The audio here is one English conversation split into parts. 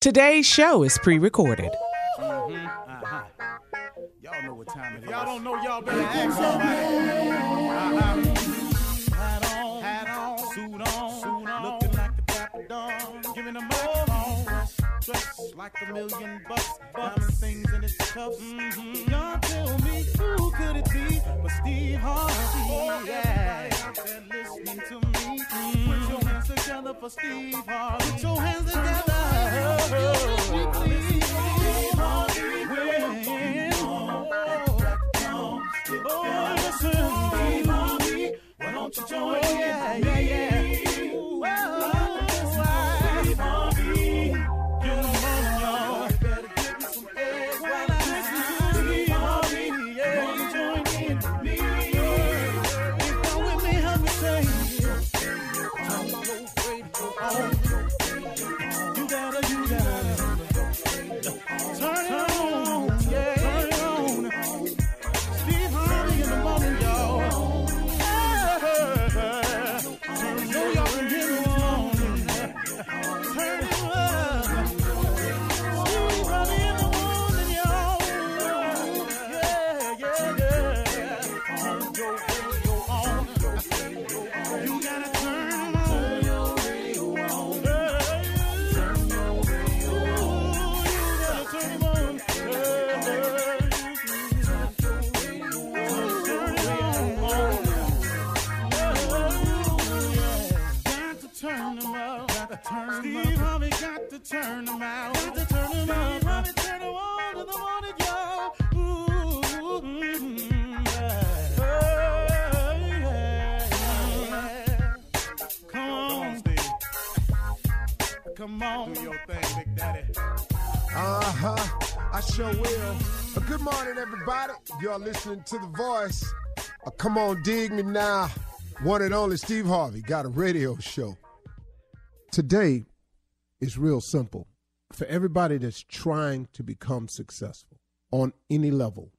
Today's show is pre-recorded. Y'all know what time it is. Y'all don't know, y'all better ask somebody. Hat on, suit on, looking like the Papa Don, giving them all on, dressed like $1,000,000, buying things in its cuffs. Mm-hmm. Y'all tell me, who could it be but Steve Harvey? Oh, yeah. Everybody out there listening to me. Mm-hmm. Put your hands together for Steve Harvey. Put your hands together. I sure will. Good morning, everybody. You're listening to The Voice. Come on, dig me now. One and only Steve Harvey got a radio show. Today is real simple. For everybody that's trying to become successful on any level,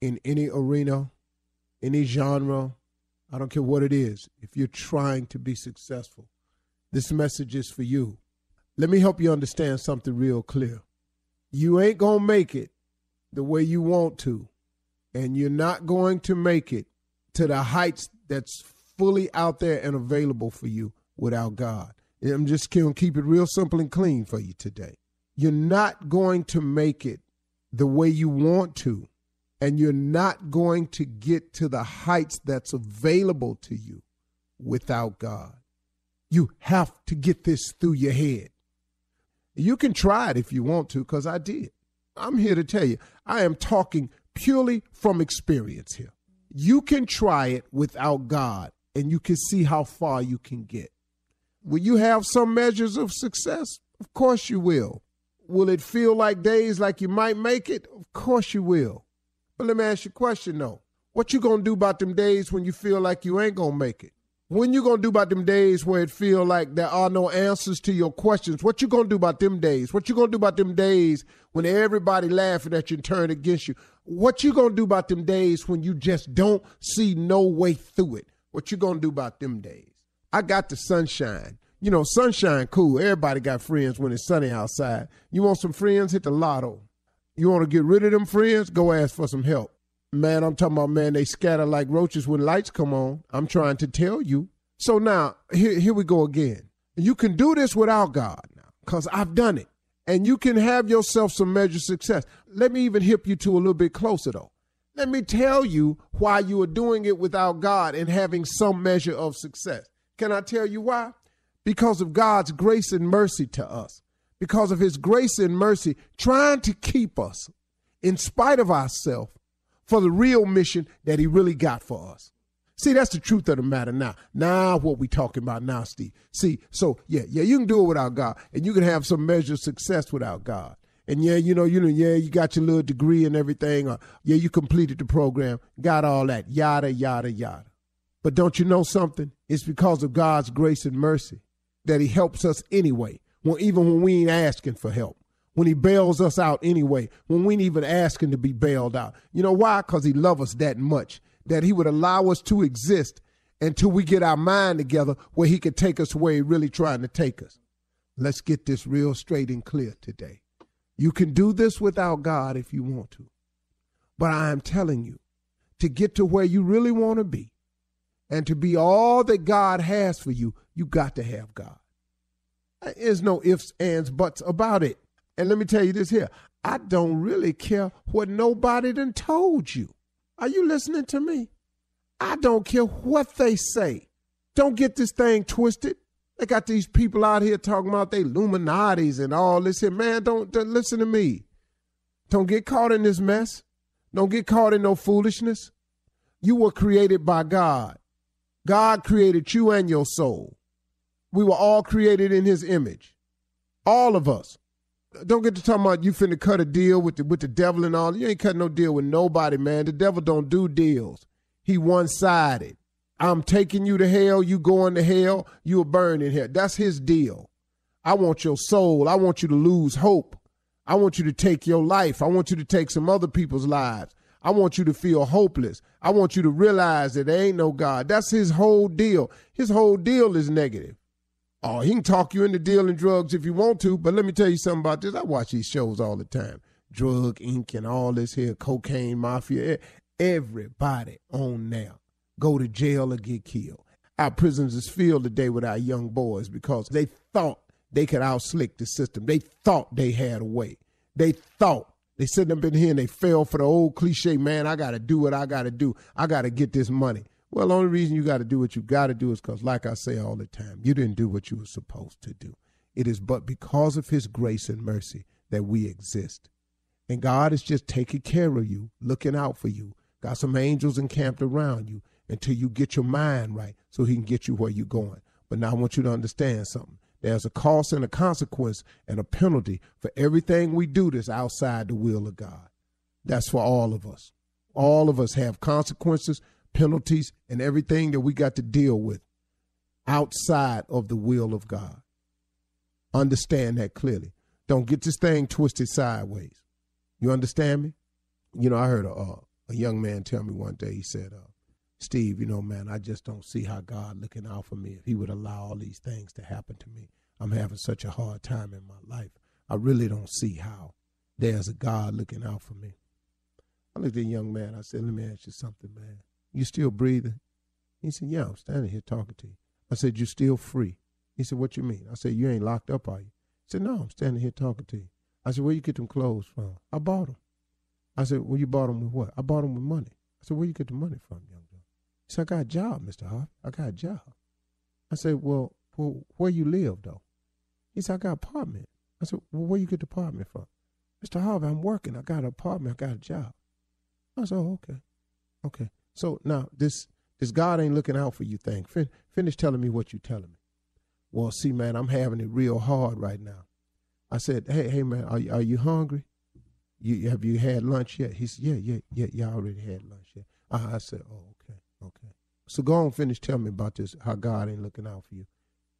in any arena, any genre, I don't care what it is. If you're trying to be successful, this message is for you. Let me help you understand something real clear. You ain't going to make it the way you want to, and you're not going to make it to the heights that's fully out there and available for you without God. And I'm just going to keep it real simple and clean for you today. You're not going to make it the way you want to, and you're not going to get to the heights that's available to you without God. You have to get this through your head. You can try it if you want to, because I did. I'm here to tell you, I am talking purely from experience here. You can try it without God, and you can see how far you can get. Will you have some measures of success? Of course you will. Will it feel like days like you might make it? Of course you will. But let me ask you a question, though. What you going to do about them days when you feel like you ain't going to make it? When you going to do about them days where it feel like there are no answers to your questions? What you going to do about them days? What you going to do about them days when everybody laughing at you and turn against you? What you going to do about them days when you just don't see no way through it? What you going to do about them days? I got the sunshine. You know, sunshine, cool. Everybody got friends when it's sunny outside. You want some friends? Hit the lotto. You want to get rid of them friends? Go ask for some help. Man, I'm talking about, man, they scatter like roaches when lights come on. I'm trying to tell you. So now, here we go again. You can do this without God now, because I've done it. And you can have yourself some measure of success. Let me even hip you to a little bit closer, though. Let me tell you why you are doing it without God and having some measure of success. Can I tell you why? Because of God's grace and mercy to us. Because of his grace and mercy trying to keep us, in spite of ourselves, for the real mission that he really got for us. See, that's the truth of the matter now. Now what we talking about now, Steve. See, so yeah, you can do it without God, and you can have some measure of success without God. And yeah, you got your little degree and everything, or yeah, you completed the program, got all that, yada, yada, yada. But don't you know something? It's because of God's grace and mercy that he helps us anyway, even when we ain't asking for help. When he bails us out anyway, when we ain't even asking to be bailed out. You know why? Because he loves us that much, that he would allow us to exist until we get our mind together where he could take us where he really trying to take us. Let's get this real straight and clear today. You can do this without God if you want to. But I am telling you, to get to where you really want to be and to be all that God has for you, you got to have God. There's no ifs, ands, buts about it. And let me tell you this here. I don't really care what nobody done told you. Are you listening to me? I don't care what they say. Don't get this thing twisted. They got these people out here talking about they Illuminatis and all this here. Man, don't listen to me. Don't get caught in this mess. Don't get caught in no foolishness. You were created by God. God created you and your soul. We were all created in his image. All of us. Don't get to talking about you finna cut a deal with the devil and all. You ain't cutting no deal with nobody, man. The devil don't do deals. He one-sided. I'm taking you to hell. You going to hell. You'll burn in hell. That's his deal. I want your soul. I want you to lose hope. I want you to take your life. I want you to take some other people's lives. I want you to feel hopeless. I want you to realize that there ain't no God. That's his whole deal. His whole deal is negative. Oh, he can talk you into dealing drugs if you want to, but let me tell you something about this. I watch these shows all the time. Drug, Inc., and all this here, cocaine, mafia, everybody on now. Go to jail or get killed. Our prisons is filled today with our young boys because they thought they could out-slick the system. They thought they had a way. They thought. They sitting up in here and they fell for the old cliche, man, I got to do what I got to do. I got to get this money. Well, the only reason you got to do what you got to do is because, like I say all the time, you didn't do what you were supposed to do. It is but because of his grace and mercy that we exist. And God is just taking care of you, looking out for you, got some angels encamped around you until you get your mind right so he can get you where you're going. But now I want you to understand something. There's a cost and a consequence and a penalty for everything we do that's outside the will of God. That's for all of us. All of us have consequences, penalties, and everything that we got to deal with outside of the will of God. Understand that clearly. Don't get this thing twisted sideways. You understand me? You know, I heard a young man tell me one day, he said, Steve, you know, man, I just don't see how God looking out for me if he would allow all these things to happen to me. I'm having such a hard time in my life. I really don't see how there's a God looking out for me. I looked at the young man. I said, let me ask you something, man. You still breathing? He said, yeah, I'm standing here talking to you. I said, you still free? He said, what you mean? I said, you ain't locked up, are you? He said, no, I'm standing here talking to you. I said, where you get them clothes from? I bought them. I said, well, you bought them with what? I bought them with money. I said, where you get the money from, young man? He said, I got a job, Mr. Harvey. I got a job. I said, well, where you live, though? He said, I got an apartment. I said, well, where you get the apartment from? Mr. Harvey, I'm working. I got an apartment. I got a job. I said, oh, okay. Okay. So now this God ain't looking out for you thing. Finish telling me what you're telling me. Well, see, man, I'm having it real hard right now. I said, hey, man, are you hungry? Have you had lunch yet? He said, yeah, I already had lunch yet. I said, oh, okay. So go on and finish telling me about this, how God ain't looking out for you.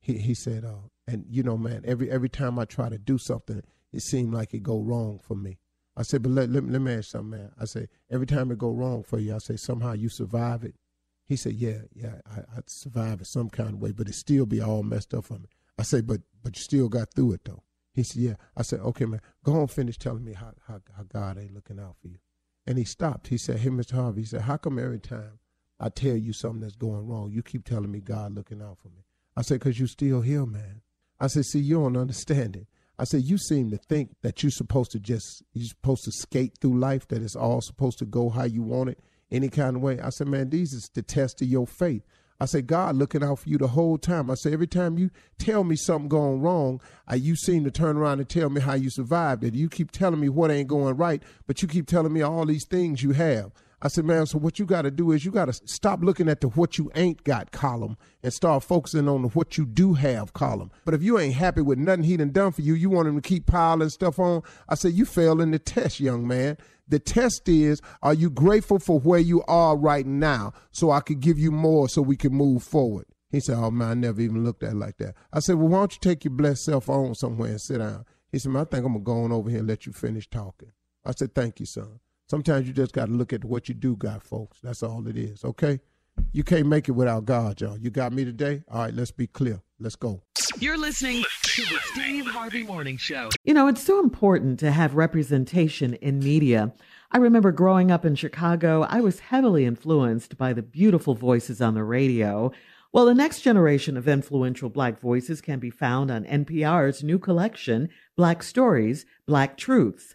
He said, and you know, man, every time I try to do something, it seemed like it go wrong for me. I said, but let me ask you something, man. I said, every time it go wrong for you, I say, somehow you survive it. He said, yeah, I survive it some kind of way, but it still be all messed up for me. I said, but you still got through it, though. He said, yeah. I said, okay, man, go on and finish telling me how God ain't looking out for you. And he stopped. He said, hey, Mr. Harvey, he said, how come every time I tell you something that's going wrong, you keep telling me God looking out for me? I said, because you still here, man. I said, see, you don't understand it. I said, you seem to think that you're supposed to skate through life, that it's all supposed to go how you want it, any kind of way. I said, man, these is the test of your faith. I said, God looking out for you the whole time. I said, every time you tell me something going wrong, you seem to turn around and tell me how you survived it. You keep telling me what ain't going right, but you keep telling me all these things you have. I said, man, so what you got to do is you got to stop looking at the what you ain't got column and start focusing on the what you do have column. But if you ain't happy with nothing he done for you, you want him to keep piling stuff on. I said, you failing the test, young man. The test is, are you grateful for where you are right now so I could give you more so we can move forward? He said, oh, man, I never even looked at it like that. I said, well, why don't you take your blessed self on somewhere and sit down? He said, man, I think I'm going to go on over here and let you finish talking. I said, thank you, son. Sometimes you just got to look at what you do got, folks. That's all it is, okay? You can't make it without God, y'all. You got me today? All right, let's be clear. Let's go. You're listening to the Steve Harvey Morning Show. You know, it's so important to have representation in media. I remember growing up in Chicago, I was heavily influenced by the beautiful voices on the radio. Well, the next generation of influential Black voices can be found on NPR's new collection, Black Stories, Black Truths.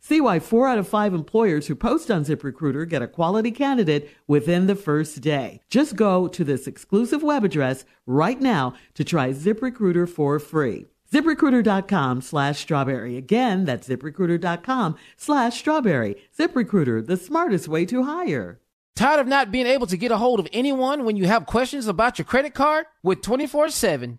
See why 4 out of 5 employers who post on ZipRecruiter get a quality candidate within the first day. Just go to this exclusive web address right now to try ZipRecruiter for free. ZipRecruiter.com/strawberry. Again, that's ZipRecruiter.com/strawberry. ZipRecruiter, the smartest way to hire. Tired of not being able to get a hold of anyone when you have questions about your credit card? With 24/7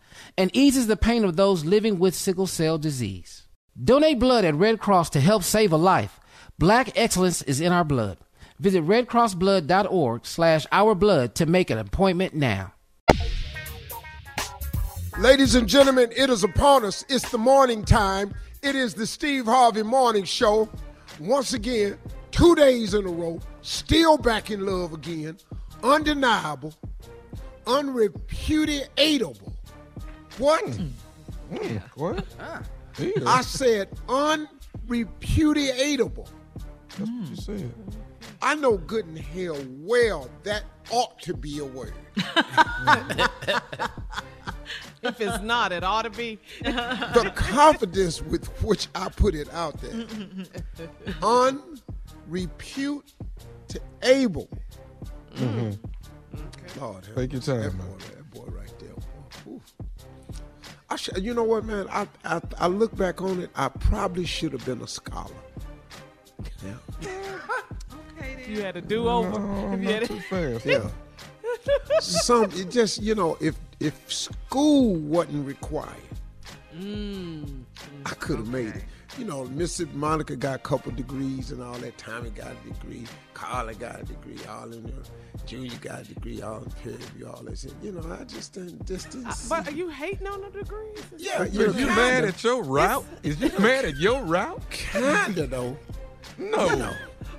and eases the pain of those living with sickle cell disease. Donate blood at Red Cross to help save a life. Black excellence is in our blood. Visit redcrossblood.org/ourblood to make an appointment now. Ladies and gentlemen, it is upon us. It's the morning time. It is the Steve Harvey Morning Show. Once again, 2 days in a row, still back in love again, undeniable, unrepudiatable. What? Yeah. What? I said unrepudiatable. That's what you said. I know good and hell well that ought to be a word. If it's not, it ought to be. The confidence with which I put it out there. Unrepudiatable. Mm-hmm. Okay. Lord, take your time, man. That boy right there. You know what, man? I look back on it. I probably should have been a scholar. Yeah. Okay, then. You had a do-over. No, not too fast. Yeah. If school wasn't required, I could have made it. You know, Miss Monica got a couple degrees and all that. Tommy got a degree. Carla got a degree. All in there. Junior got a degree. All in Perry. All that shit. You know, I just didn't but are you hating on the degrees? Yeah. Is you mad at your route? Is you mad at your route? Kinda, though. No.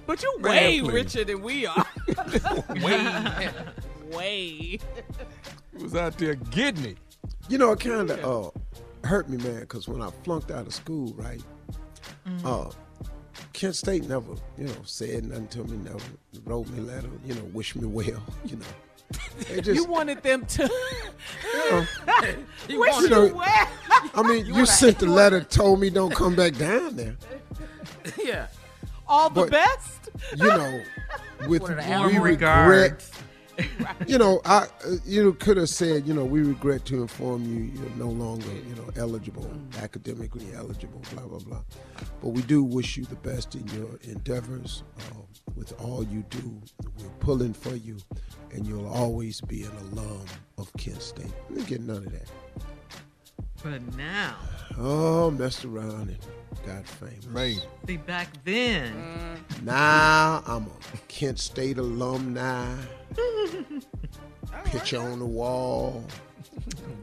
But you're way richer than we are. Way. He was out there getting it. You know, it kind of hurt me, man, because when I flunked out of school, right, Kent State never, said nothing to me, never wrote me a letter, wish me well, You wanted them to wish you well. I mean, you sent the letter, told me don't come back down there. Yeah. All the best. With regret Right. Could have said, we regret to inform you, you're no longer, eligible, academically eligible, blah, blah, blah. But we do wish you the best in your endeavors. With all you do, we're pulling for you, and you'll always be an alum of Kent State. We didn't get none of that. But now. Oh, messed around and got famous. Right. See, back then. Now I'm a Kent State alumni. Picture on the wall.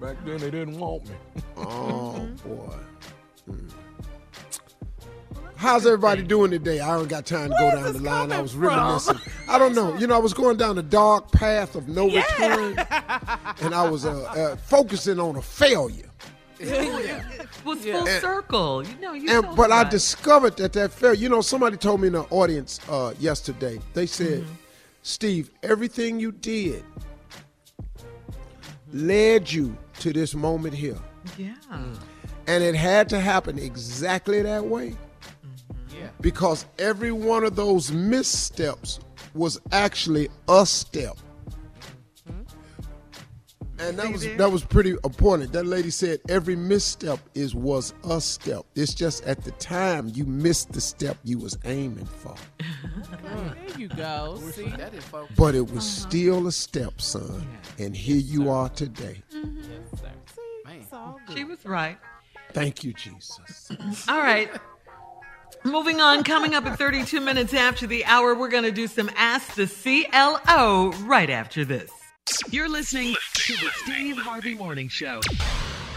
Back then they didn't want me. Oh, boy. Mm. How's everybody doing today? I don't got time to go down the line. I was reminiscing. I don't know. I was going down a dark path of no return, and I was focusing on a failure. Yeah. Well, it's full circle. But I discovered that failure. Somebody told me in the audience yesterday, they said, Steve, everything you did led you to this moment here. Yeah. And it had to happen exactly that way. Because every one of those missteps was actually a step. And that was pretty important. That lady said every misstep was a step. It's just at the time you missed the step you was aiming for. Oh, there you go. See? But it was still a step, son. Yeah. And here you are today. Mm-hmm. Yes, sir. See, man. It's all good. She was right. Thank you, Jesus. All right. Moving on, coming up at 32 minutes after the hour, we're going to do some Ask the CLO right after this. You're listening to the Steve Harvey Morning Show.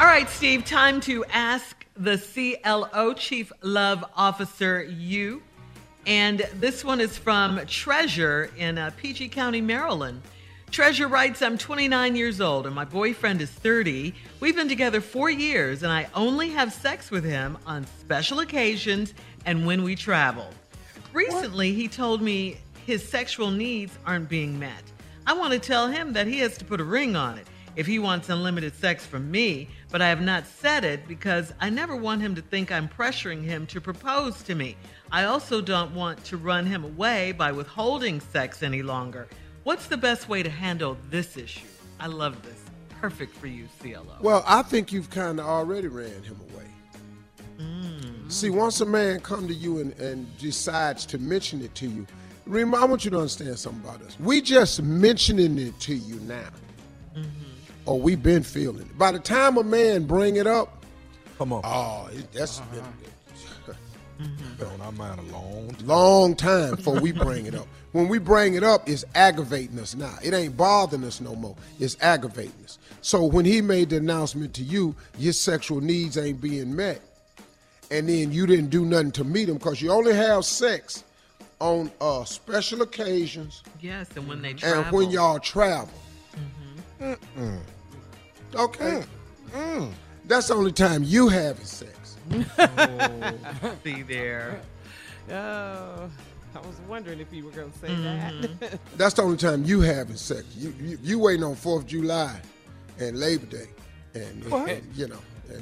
All right, Steve, time to ask the CLO, Chief Love Officer, you. And this one is from Treasure in PG County, Maryland. Treasure writes, I'm 29 years old and my boyfriend is 30. We've been together 4 years and I only have sex with him on special occasions and when we travel. Recently, he told me his sexual needs aren't being met. I want to tell him that he has to put a ring on it if he wants unlimited sex from me, but I have not said it because I never want him to think I'm pressuring him to propose to me. I also don't want to run him away by withholding sex any longer. What's the best way to handle this issue? I love this. Perfect for you, CLO. Well, I think you've kind of already ran him away. Mm. See, once a man comes to you and decides to mention it to you, Rima, I want you to understand something about us. We just mentioning it to you now. Mm-hmm. Or we've been feeling it. By the time a man bring it up, come on. Oh, that's been on our mind a long time before we bring it up. When we bring it up, it's aggravating us now. It ain't bothering us no more. It's aggravating us. So when he made the announcement to you, your sexual needs ain't being met, and then you didn't do nothing to meet them because you only have sex on special occasions. Yes, and when they travel. And when y'all travel. Mm-hmm. Mm-mm. Okay. Mm-mm. That's the only time you having sex. Oh, see there. Oh, I was wondering if you were going to say that. That's the only time you having sex. You waiting on 4th of July and Labor Day. And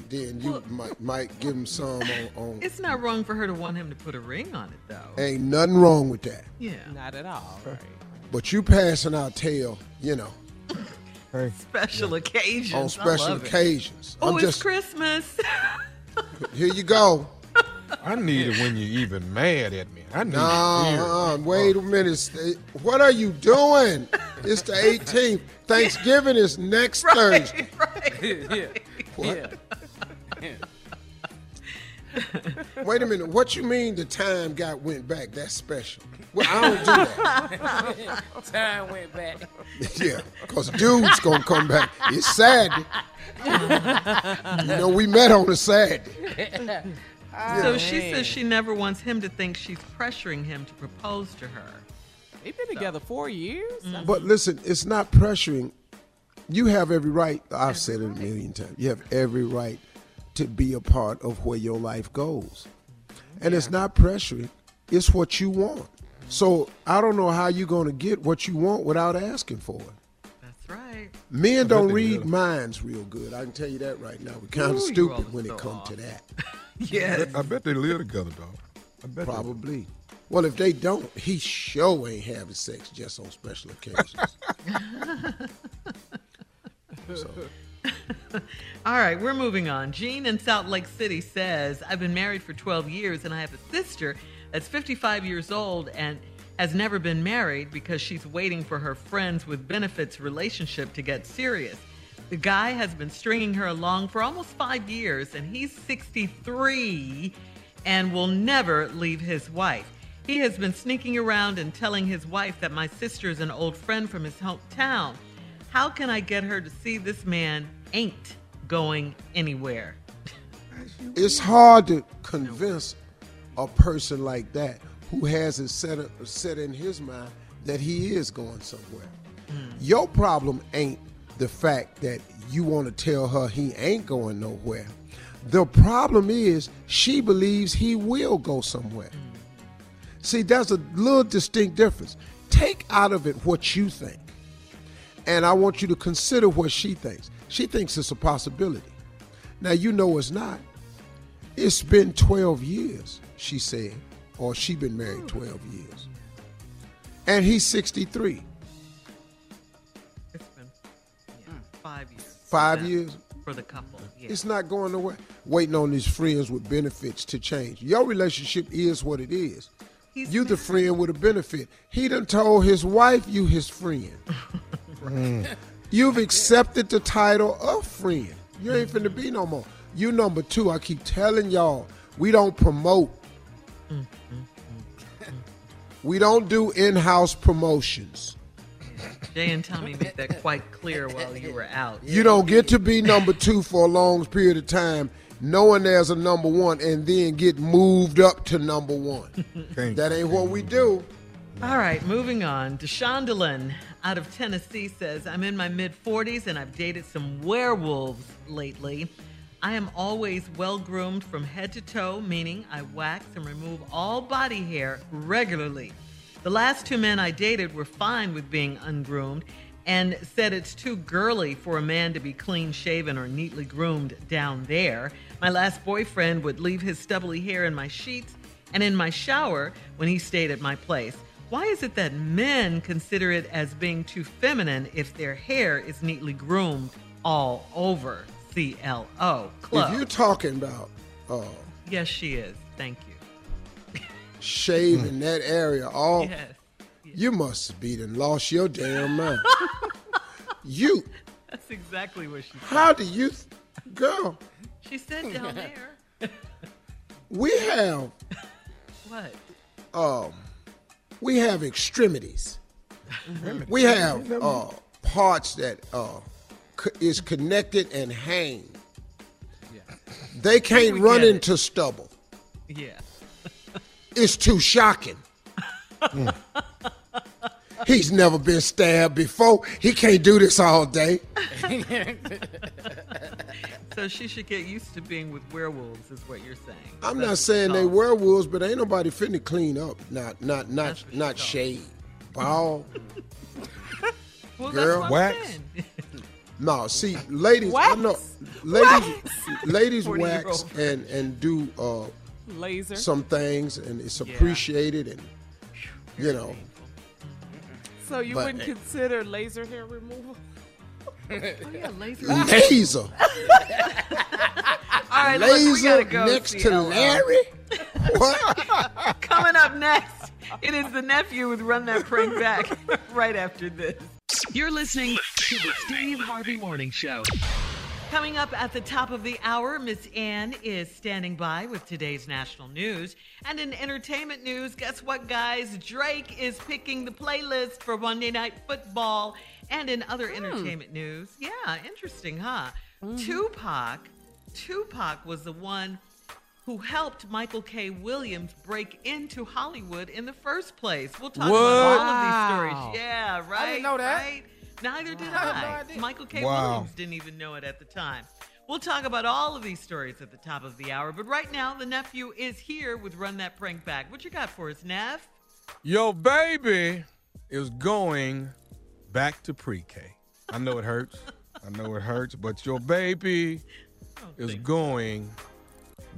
then you might give him some on. It's not wrong for her to want him to put a ring on it, though. Ain't nothing wrong with that. Yeah. Not at all. Right. But you passing our tail, special occasions. On special occasions. Oh, it's Christmas. Here you go. I need it when you're even mad at me. I need it. Wait a minute. What are you doing? It's the 18th. Thanksgiving is next Thursday. Right. What? Yeah. Wait a minute. What you mean the time went back? That's special. Well, I don't do that. Time went back. Yeah, because dude's going to come back. It's Saturday. We met on a Saturday. So she says she never wants him to think she's pressuring him to propose to her. They've been together 4 years. Mm-hmm. But listen, it's not pressuring. You have every right. I've said it a million times. You have every right to be a part of where your life goes. And it's not pressuring. It's what you want. So I don't know how you're going to get what you want without asking for it. Right. Men don't read minds real good. I can tell you that right now. We're kind of stupid when it comes to that. Yes. I bet they live together, though. Probably. Well, if they don't, he sure ain't having sex just on special occasions. So. All right, we're moving on. Jean in Salt Lake City says, I've been married for 12 years and I have a sister that's 55 years old and has never been married because she's waiting for her friends with benefits relationship to get serious. The guy has been stringing her along for almost 5 years and he's 63 and will never leave his wife. He has been sneaking around and telling his wife that my sister is an old friend from his hometown. How can I get her to see this man ain't going anywhere? It's hard to convince a person like that who has it set in his mind that he is going somewhere. Mm. Your problem ain't the fact that you want to tell her he ain't going nowhere. The problem is she believes he will go somewhere. Mm. See, that's a little distinct difference. Take out of it what you think. And I want you to consider what she thinks. She thinks it's a possibility. Now, you know it's not. It's been 12 years, she said, or she been married 12 years. And he's 63. It's been 5 years. 5 years? For the couple, yeah. It's not going nowhere. Waiting on these friends with benefits to change. Your relationship is what it is. You the friend with a benefit. He done told his wife you his friend. Mm. You've accepted the title of friend. You ain't finna be no more. You number two. I keep telling y'all, we don't promote. We don't do in-house promotions. Jay and Tommy made that quite clear while you were out. You don't get to be number two for a long period of time, knowing there's a number one, and then get moved up to number one. That ain't what we do. All right, moving on. DeShondaland out of Tennessee says, I'm in my mid-40s and I've dated some werewolves lately. I am always well-groomed from head to toe, meaning I wax and remove all body hair regularly. The last two men I dated were fine with being ungroomed and said it's too girly for a man to be clean-shaven or neatly groomed down there. My last boyfriend would leave his stubbly hair in my sheets and in my shower when he stayed at my place. Why is it that men consider it as being too feminine if their hair is neatly groomed all over? CLO. If you're talking about... yes, she is. Thank you. Shaving that area off. Yes. You must have lost your damn mind. You. That's exactly what she said. How do you... Girl. She said down there. We have... What? We have extremities. We have parts that is connected and hang. Yeah. They can't run into stubble. Yeah. It's too shocking. He's never been stabbed before. He can't do this all day. So she should get used to being with werewolves is what you're saying. I'm not saying they werewolves, but ain't nobody finna clean up. Not shave. Ball. Well, girl, wax. No, see, ladies, wax? I know. Ladies wax and do laser some things, and it's appreciated, and you know. So you wouldn't consider laser hair removal? Oh, yeah, laser. All right, laser, we gotta go next to Larry. What? Coming up next, it is the nephew with Run That Prank Back right after this. You're listening to the Steve Harvey Morning Show. Coming up at the top of the hour, Miss Ann is standing by with today's national news. And in entertainment news, guess what, guys? Drake is picking the playlist for Monday Night Football. And in other entertainment news, yeah, interesting, huh? Mm-hmm. Tupac was the one who helped Michael K. Williams break into Hollywood in the first place. We'll talk about all of these stories. Yeah, right? I didn't know that. Right? Neither did I. No idea. Michael K. Williams didn't even know it at the time. We'll talk about all of these stories at the top of the hour. But right now, the nephew is here with Run That Prank Back. What you got for us, Neff? Your baby is going back to pre-K. I know it hurts. But your baby is going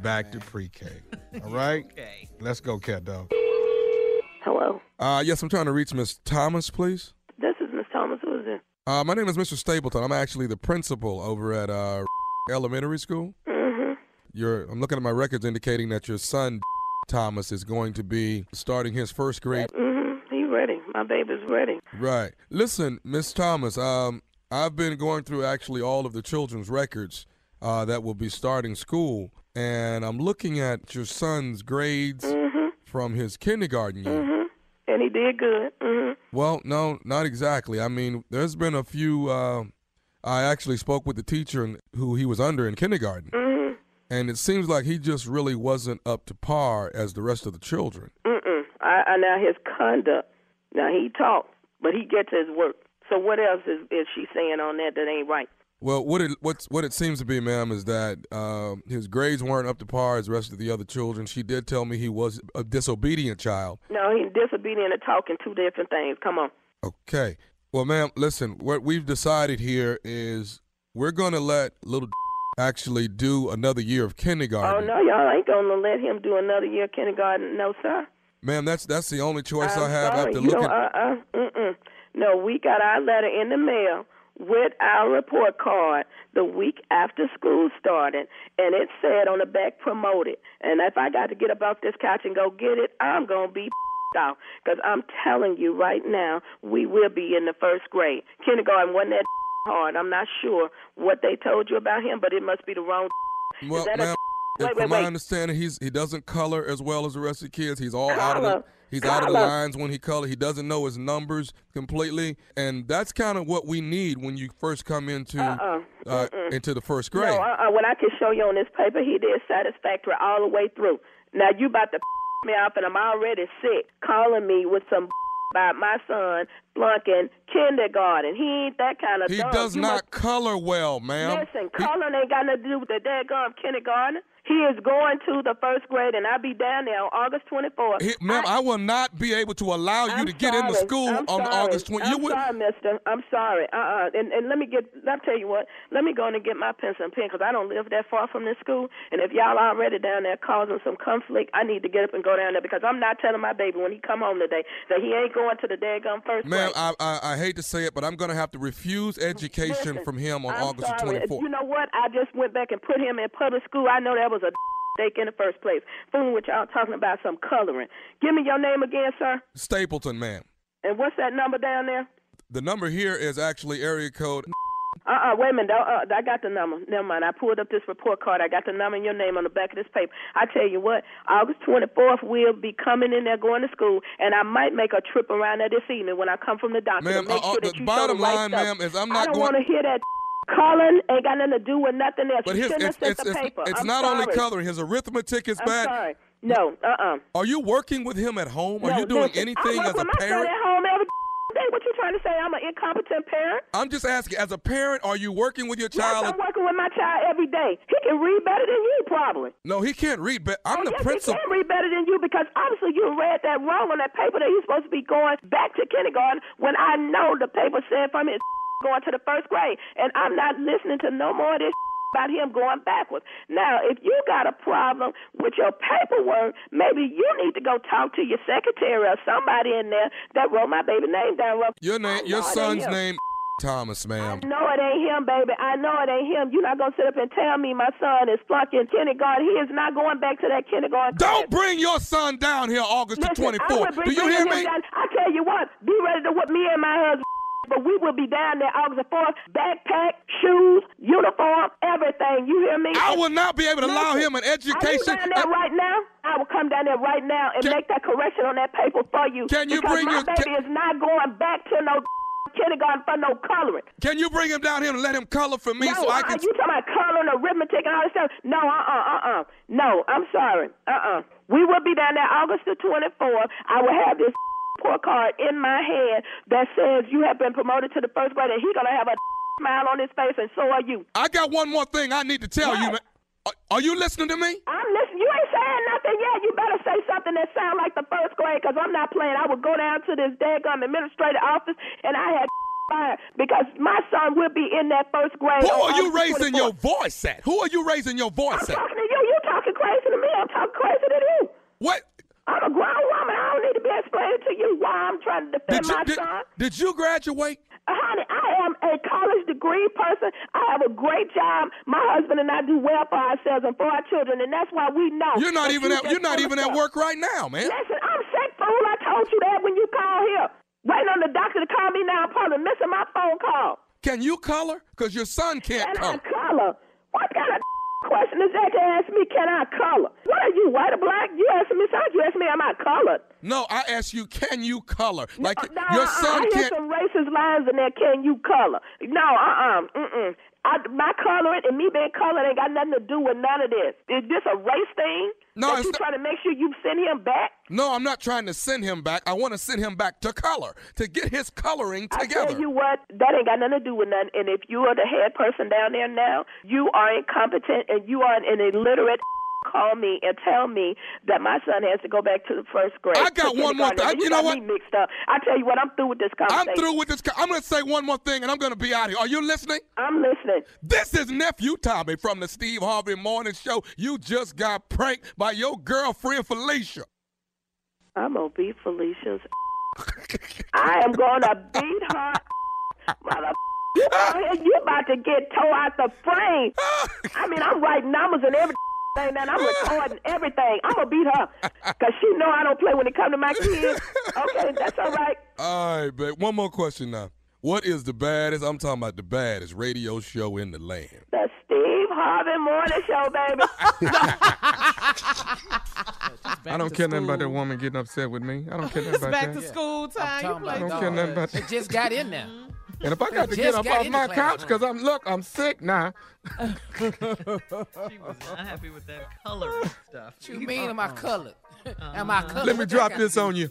back to pre-K. All right? Okay. Let's go, cat dog. Hello. Yes, I'm trying to reach Miss Thomas, please. This is Miss Thomas. Who is it? My name is Mr. Stapleton. I'm actually the principal over at elementary school. Mm-hmm. I'm looking at my records indicating that your son Thomas is going to be starting his first grade. Mm-hmm. He's ready. My baby's ready. Right. Listen, Miss Thomas. I've been going through actually all of the children's records that will be starting school, and I'm looking at your son's grades mm-hmm. from his kindergarten year. Mm-hmm. And he did good. Mm-hmm. Well, no, not exactly. I mean, there's been a few. I actually spoke with the teacher who he was under in kindergarten, mm-hmm. and it seems like he just really wasn't up to par as the rest of the children. Mm-mm. Now his conduct. Now he talks, but he gets his work. So what else is she saying on that ain't right? Well, what it seems to be, ma'am, is that his grades weren't up to par as the rest of the other children. She did tell me he was a disobedient child. No, he's disobedient and talking two different things. Come on. Okay. Well, ma'am, listen, what we've decided here is we're going to let little actually do another year of kindergarten. Oh, no, y'all ain't going to let him do another year of kindergarten. No, sir. Ma'am, that's the only choice I have after looking. No, we got our letter in the mail with our report card the week after school started, and it said on the back, promoted. And if I got to get up off this couch and go get it, I'm going to be off. Because I'm telling you right now, we will be in the first grade. Kindergarten wasn't that hard. I'm not sure what they told you about him, but it must be the wrong. Well, ma'am, from my understanding, he doesn't color as well as the rest of the kids. He's all out of the lines when he colors. He doesn't know his numbers completely, and that's kind of what we need when you first come into the first grade. No, what I can show you on this paper, he did satisfactory all the way through. Now you about to me off, and I'm already sick. Calling me with some about my son flunking kindergarten. He ain't that kind of. He dumb. Does you not color well, ma'am. Listen, coloring ain't got nothing to do with the daggone kindergarten. He is going to the first grade, and I'll be down there on August 24th. Ma'am, I will not be able to allow you to get into school on August 24th. I'm sorry, mister. I'm sorry. And I'll tell you what. Let me go in and get my pencil and pen, because I don't live that far from this school. And if y'all already down there causing some conflict, I need to get up and go down there, because I'm not telling my baby when he come home today that he ain't going to the daggum first grade. Ma'am, I hate to say it, but I'm going to have to refuse education from him on August 24th. You know what? I just went back and put him in public school. I know that was a mistake in the first place. Fooling with y'all talking about some coloring. Give me your name again, sir. Stapleton, ma'am. And what's that number down there? The number here is actually area code. Wait a minute. I got the number. Never mind. I pulled up this report card. I got the number and your name on the back of this paper. I tell you what, August 24th, we'll be coming in there going to school, and I might make a trip around there this evening when I come from the doctor. Ma'am, the bottom line, ma'am, is I'm not going to. I don't want to hear that. Colin ain't got nothing to do with nothing else. But it's not only coloring. His arithmetic is bad. I'm sorry. No, Are you working with him at home? Are you doing anything as a parent? I work with my son at home every day. What you trying to say? I'm an incompetent parent? I'm just asking, as a parent, are you working with your child? Yes, I'm working with my child every day. He can read better than you, probably. No, he can't read better. I'm the principal. He can read better than you, because obviously you read that wrong on that paper that he's supposed to be going back to kindergarten, when I know the paper said from his going to the first grade, and I'm not listening to no more of this about him going backwards. Now, if you got a problem with your paperwork, maybe you need to go talk to your secretary or somebody in there that wrote my baby's name down. Your son's name, Thomas, ma'am. I know it ain't him, baby. I know it ain't him. You're not going to sit up and tell me my son is flunking kindergarten. He is not going back to that kindergarten. Don't bring your son down here August the 24th. Do you hear me? I tell you what, be ready to whip me and my husband. But we will be down there August 4th, backpack, shoes, uniform, everything. You hear me? I will not be able to allow him an education. Down there right now? I will come down there right now and make that correction on that paper for you. Can you bring my baby is not going back to no kindergarten for no coloring. Can you bring him down here and let him color for me so I can? You talking about coloring, arithmetic, and all this stuff? No, No, I'm sorry. We will be down there August the 24th. I will have this report card in my hand that says you have been promoted to the first grade, and he's going to have a smile on his face, and so are you. I got one more thing I need to tell you, man. Are you listening to me? I'm listening. You ain't saying nothing yet. You better say something that sounds like the first grade, because I'm not playing. I would go down to this daggum administrative office, and I had fired because my son will be in that first grade. Who are you raising your voice at? I'm talking to you. You talking crazy to me. I'm talking crazy to you. What? I'm a grown woman. I don't need to be explaining to you. trying to defend my son. Did you graduate? Honey, I am a college degree person. I have a great job. My husband and I do well for ourselves and for our children, and that's why we know. You're not even at work right now, man. Listen, I'm sick, fool. I told you that when you called here. Waiting on the doctor to call me now. I'm probably missing my phone call. Can you call her? Because your son can't call. Can I call her? What kind of question is that to ask me? Can I call her? What are you, white or black? You asking me something? You asking me am I colored? No, I asked you, can you color? Like no, your son can't. I hear some racist lines in there. Can you color? No, my coloring and me being colored ain't got nothing to do with none of this. Is this a race thing? No, it's not. You trying to make sure you send him back? No, I'm not trying to send him back. I want to send him back to color, to get his coloring together. I tell you what, that ain't got nothing to do with nothing. And if you are the head person down there now, you are incompetent and you are an illiterate. Call me and tell me that my son has to go back to the first grade. I got one more thing. You know what? Mixed up. I tell you what, I'm through with this conversation. I'm going to say one more thing, and I'm going to be out of here. Are you listening? I'm listening. This is Nephew Tommy from the Steve Harvey Morning Show. You just got pranked by your girlfriend, Felicia. I'm going to beat Felicia's I am going to beat her mother. You out here, you about to get tore out the frame. I mean, I'm writing numbers and everything. And I'm recording everything. I'm going to beat her because she know I don't play when it comes to my kids. Okay, that's all right. All right, babe. One more question now. What is the baddest, I'm talking about the baddest radio show in the land? The Steve Harvey Morning Show, baby. I don't care nothing about that woman getting upset with me. I don't care nothing about that. It's back to school time. I don't care nothing about that. It just got in there. And if I got to get up off my couch because I'm sick now. She was not happy with that color stuff. What you mean am I colored? Am I colored? Let me drop this on you.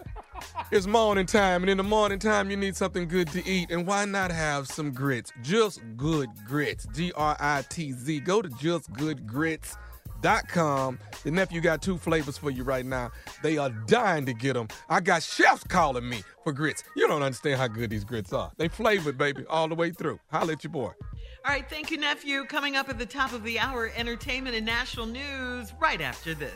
It's morning time, and in the morning time, you need something good to eat. And why not have some grits? Just Good Grits, G-R-I-T-Z. Go to JustGoodGrits.com. The nephew got two flavors for you right now. They are dying to get them. I got chefs calling me for grits. You don't understand how good these grits are. They flavored, baby, all the way through. Holla at your boy. All right, thank you, nephew. Coming up at the top of the hour, entertainment and national news right after this.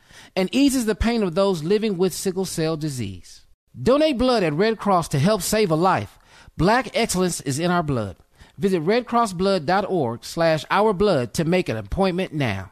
and eases the pain of those living with sickle cell disease. Donate blood at Red Cross to help save a life. Black excellence is in our blood. Visit redcrossblood.org/ourblood to make an appointment now.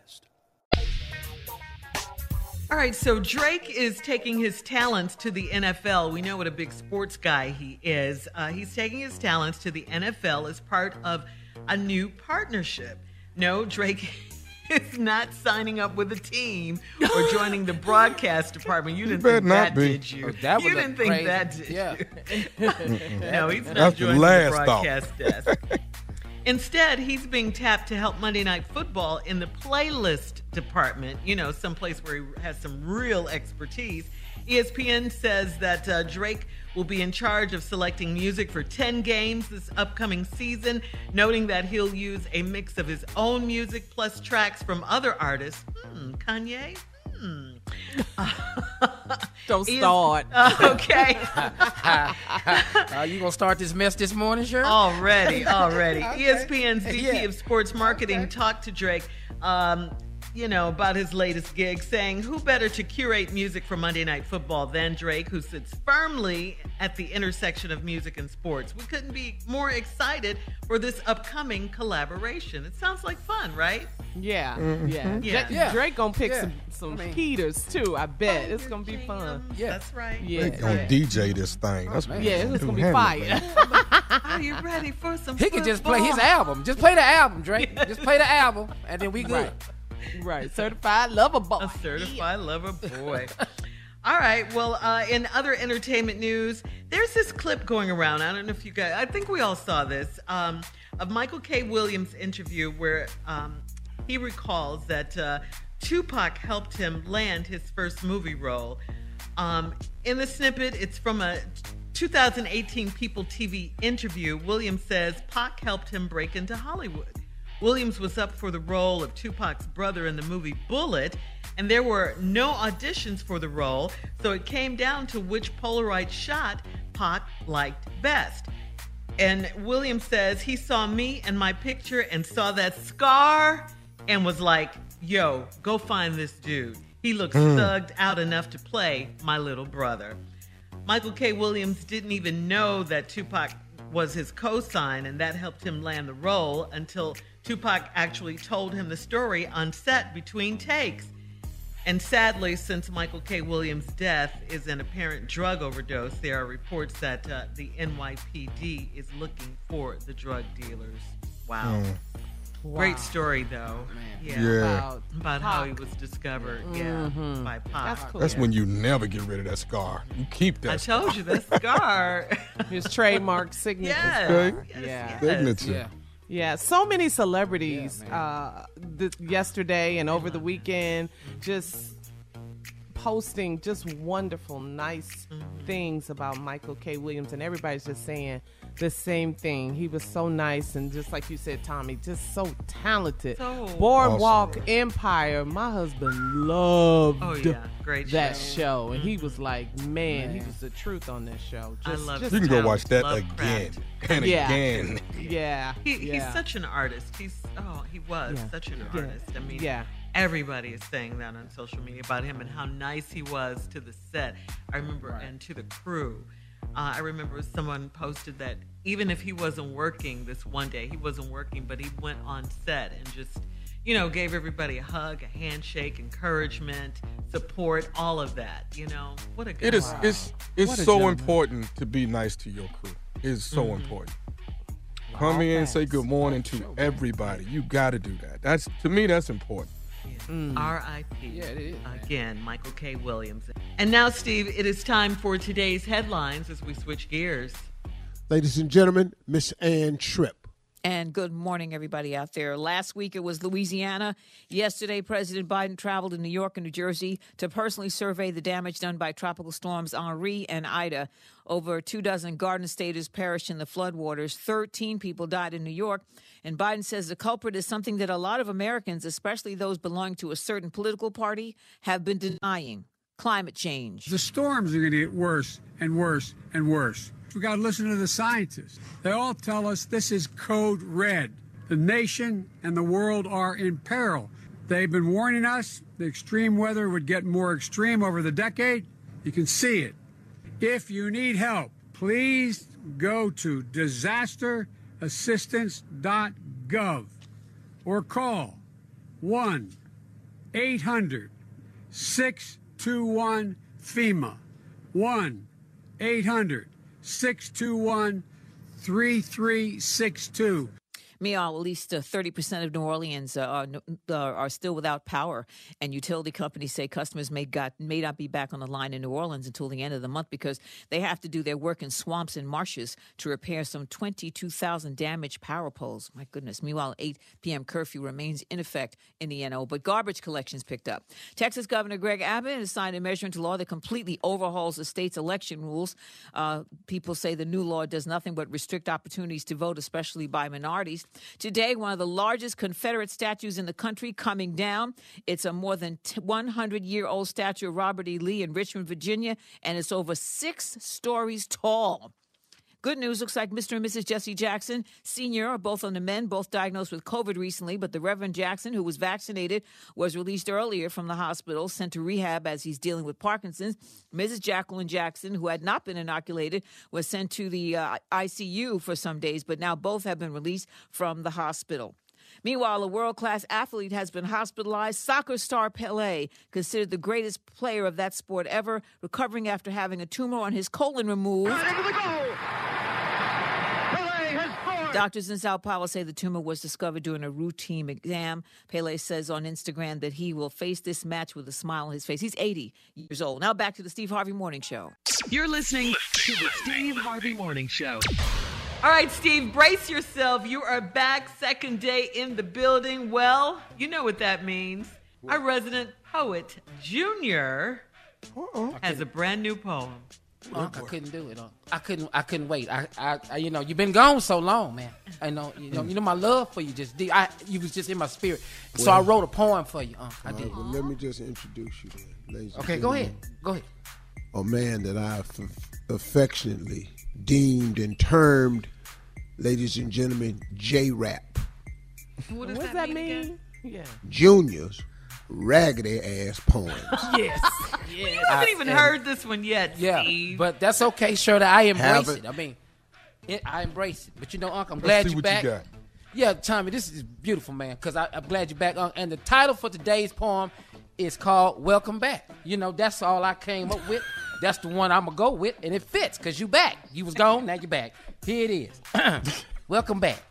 All right, so Drake is taking his talents to the NFL. We know what a big sports guy he is. He's taking his talents to the NFL as part of a new partnership. No, Drake is not signing up with a team or joining the broadcast department. You didn't think that, did you? Oh, that you didn't think that, did you? No, he's not joining the broadcast desk. Instead, he's being tapped to help Monday Night Football in the playlist department, you know, someplace where he has some real expertise. ESPN says that Drake will be in charge of selecting music for 10 games this upcoming season, noting that he'll use a mix of his own music plus tracks from other artists. Kanye? Don't start. Okay. You gonna start this mess this morning, sure? Already. Okay. ESPN's VP of Sports Marketing talked to Drake, you know, about his latest gig, saying, "Who better to curate music for Monday Night Football than Drake, who sits firmly at the intersection of music and sports? We couldn't be more excited for this upcoming collaboration." It sounds like fun, right? Yeah. Drake gonna pick some heaters too. I bet it's gonna be fun. Yeah, that's right. Yeah, Drake gonna DJ this thing. That's it's gonna be fire. Are you ready for some? He could just play his album. Just play the album, Drake. Just play the album, and then we good. Right. Certified lover boy. A certified lover boy. All right. Well, in other entertainment news, there's this clip going around. I don't know if you guys, I think we all saw this, of Michael K. Williams' interview where he recalls that Tupac helped him land his first movie role. In the snippet, it's from a 2018 People TV interview. Williams says Pac helped him break into Hollywood. Williams was up for the role of Tupac's brother in the movie Bullet, and there were no auditions for the role, so it came down to which Polaroid shot Pac liked best. And Williams says he saw me and my picture and saw that scar and was like, "Yo, go find this dude. He looks thugged out enough to play my little brother." Michael K. Williams didn't even know that Tupac was his co-sign, and that helped him land the role until Tupac actually told him the story on set between takes. And sadly, since Michael K. Williams' death is an apparent drug overdose, there are reports that the NYPD is looking for the drug dealers. Wow. Wow. Great story, though. About how he was discovered by Pac. That's cool. That's when you never get rid of that scar. You keep that scar. I told you, that scar. His trademark signature. Signature. Yeah, so many celebrities yesterday and over the weekend just posting just wonderful, nice things about Michael K. Williams, and everybody's just saying the same thing. He was so nice, and just like you said, Tommy, just so talented. So Boardwalk awesome. Empire. My husband loved that show. And he was like, man, he was the truth on that show. Just, I love just you can go watch that again and again. Yeah. He's such an artist. He was such an artist. I mean, everybody is saying that on social media about him and how nice he was to the set. I remember, and to the crew. I remember someone posted that even if he wasn't working this one day, he wasn't working, but he went on set and just, you know, gave everybody a hug, a handshake, encouragement, support, all of that. You know, what a good it is. Wow. It's so important to be nice to your crew. It's so important. Wow. Come in and say good morning to everybody. You got to do that. That's, to me, that's important. R.I.P. Again, Michael K. Williams. And now, Steve, it is time for today's headlines as we switch gears. Ladies and gentlemen, Miss Ann Tripp. And good morning, everybody out there. Last week, it was Louisiana. Yesterday, President Biden traveled to New York and New Jersey to personally survey the damage done by tropical storms Henri and Ida. Over 24 garden-staters perished in the floodwaters. 13 people died in New York. And Biden says the culprit is something that a lot of Americans, especially those belonging to a certain political party, have been denying: climate change. The storms are going to get worse and worse and worse. We got to listen to the scientists. They all tell us this is code red. The nation and the world are in peril. They've been warning us the extreme weather would get more extreme over the decade. You can see it. If you need help, please go to disasterassistance.gov or call 1-800-621-FEMA, 1-800-621-FEMA. 621-3362. Meanwhile, at least 30% of New Orleans are still without power, and utility companies say customers may not be back on the line in New Orleans until the end of the month because they have to do their work in swamps and marshes to repair some 22,000 damaged power poles. My goodness. Meanwhile, 8 p.m. curfew remains in effect in the NO, but garbage collections picked up. Texas Governor Greg Abbott has signed a measure into law that completely overhauls the state's election rules. People say the new law does nothing but restrict opportunities to vote, especially by minorities. Today, one of the largest Confederate statues in the country coming down. It's a more than 100-year-old statue of Robert E. Lee in Richmond, Virginia, and it's over 6 stories tall. Good news, looks like Mr. and Mrs. Jesse Jackson Sr. are both on the mend, both diagnosed with COVID recently, but the Reverend Jackson, who was vaccinated, was released earlier from the hospital, sent to rehab as he's dealing with Parkinson's. Mrs. Jacqueline Jackson, who had not been inoculated, was sent to the ICU for some days, but now both have been released from the hospital. Meanwhile, a world-class athlete has been hospitalized. Soccer star Pelé, considered the greatest player of that sport ever, recovering after having a tumor on his colon removed. Doctors in Sao Paulo say the tumor was discovered during a routine exam. Pelé says on Instagram that he will face this match with a smile on his face. He's 80 years old. Now back to the Steve Harvey Morning Show. You're listening to the Steve Harvey Morning Show. All right, Steve, brace yourself. You are back, second day in the building. Well, you know what that means. Our resident poet, Junior, has a brand new poem. Unc, I couldn't do it. I couldn't wait. I you know, you've been gone so long, man. I know, you know, my love for you just deep. You was just in my spirit. So I wrote a poem for you, Unc. I did. Well, let me just introduce you, then, ladies. Okay, go ahead. Go ahead. A man that I affectionately deemed and termed, ladies and gentlemen, J-Rap. What does that mean? Yeah. Junior's raggedy ass poems. Yes. You haven't even heard this one yet, Steve. But that's okay, Shirley. I embrace it. I mean, I embrace it. But you know, Unc, I'm glad you're back. You got. Yeah, Tommy, this is beautiful, man, because I'm glad you're back, Unc. And the title for today's poem is called Welcome Back. You know, that's all I came up with. That's the one I'm going to go with, and it fits because you back. You was gone, now you back. Here it is. Welcome back.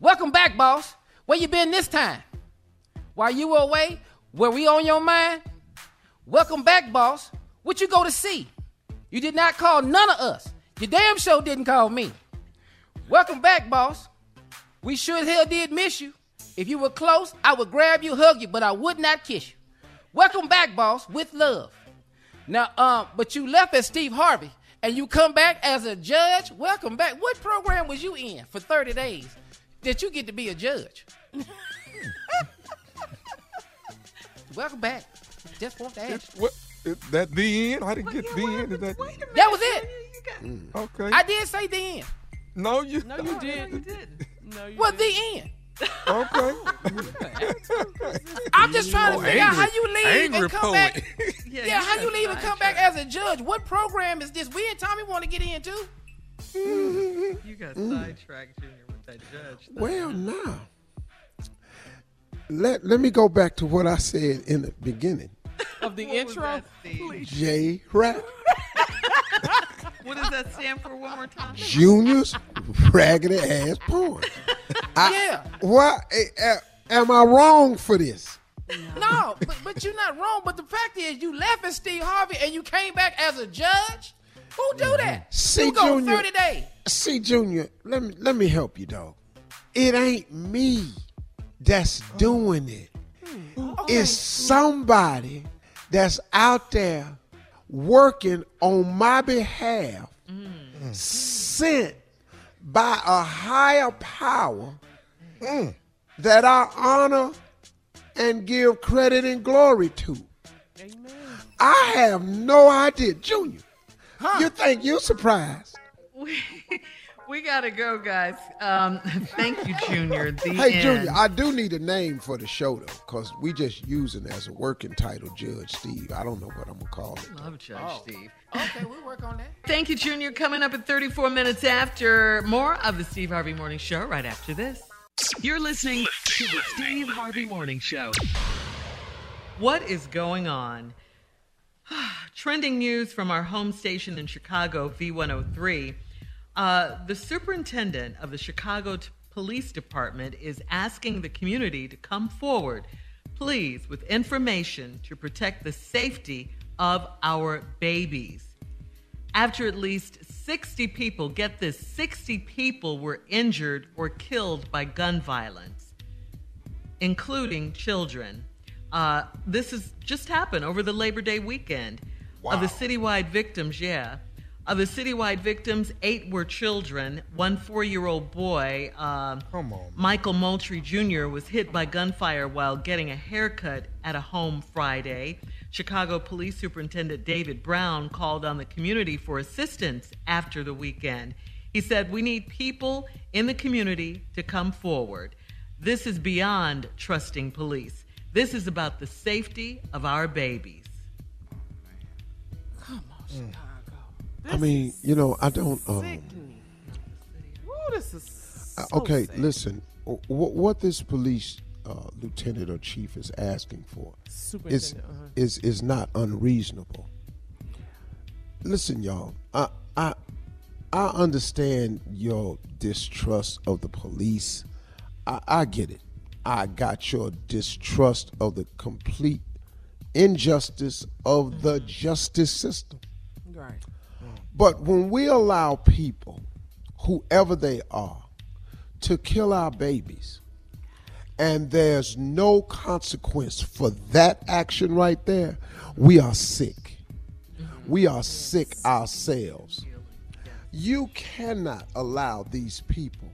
Welcome back, boss. Where you been this time? While you were away, were we on your mind? Welcome back, boss. What you go to see? You did not call none of us. You damn sure didn't call me. Welcome back, boss. We sure as hell did miss you. If you were close, I would grab you, hug you, but I would not kiss you. Welcome back, boss, with love. Now, but you left as Steve Harvey, and you come back as a judge. Welcome back. What program was you in for 30 days that you get to be a judge? Welcome back. Just want to ask. What, that the end? I didn't get the end. Is that? Wait a minute. That was it. Okay. I did say the end. No, you. No, you didn't. No, you didn't. No, you well, didn't. The end. Okay. I'm just trying to figure out how you leave and come back. Yeah, how you leave and come back as a judge. What program is this? We and Tommy want to get in too. You got sidetracked, Junior, with that judge. Well, now let me go back to what I said in the beginning of the intro. J Rap. What does that stand for one more time? Junior's raggedy ass porn. Yeah. Why am I wrong for this? No, but you're not wrong. But the fact is, you left as Steve Harvey and you came back as a judge. Who do that? See, you go Junior, 30 days. See, Junior, let me help you, dog. It ain't me that's doing it. Okay. It's somebody that's out there working on my behalf, sent by a higher power that I honor and give credit and glory to. Amen. I have no idea. Junior, you think you're surprised? We got to go, guys. Thank you, Junior. Hey, Junior, I do need a name for the show, though, because we just using it as a working title, Judge Steve. I don't know what I'm going to call it. Love Judge Steve. Okay, we'll work on that. Thank you, Junior. Coming up at 34 minutes after, more of the Steve Harvey Morning Show right after this. You're listening to the Steve Harvey Morning Show. What is going on? Trending news from our home station in Chicago, V103. The superintendent of the Chicago Police Department is asking the community to come forward, please, with information to protect the safety of our babies. After at least 60 people, get this, 60 people were injured or killed by gun violence, including children. This has just happened over the Labor Day weekend. Wow. Of the citywide victims, Of the citywide victims, 8 were children. One 4-year-old boy, Michael Moultrie Jr., was hit by gunfire while getting a haircut at a home Friday. Chicago Police Superintendent David Brown called on the community for assistance after the weekend. He said, "We need people in the community to come forward. This is beyond trusting police. This is about the safety of our babies." Come on, Chicago. I mean, you know, I don't. This is so sick. Listen. What this police lieutenant or chief is asking for is not unreasonable. Listen, y'all. I understand your distrust of the police. I get it. I got your distrust of the complete injustice of the justice system. Right. But when we allow people, whoever they are, to kill our babies, and there's no consequence for that action right there, we are sick. We are sick ourselves. You cannot allow these people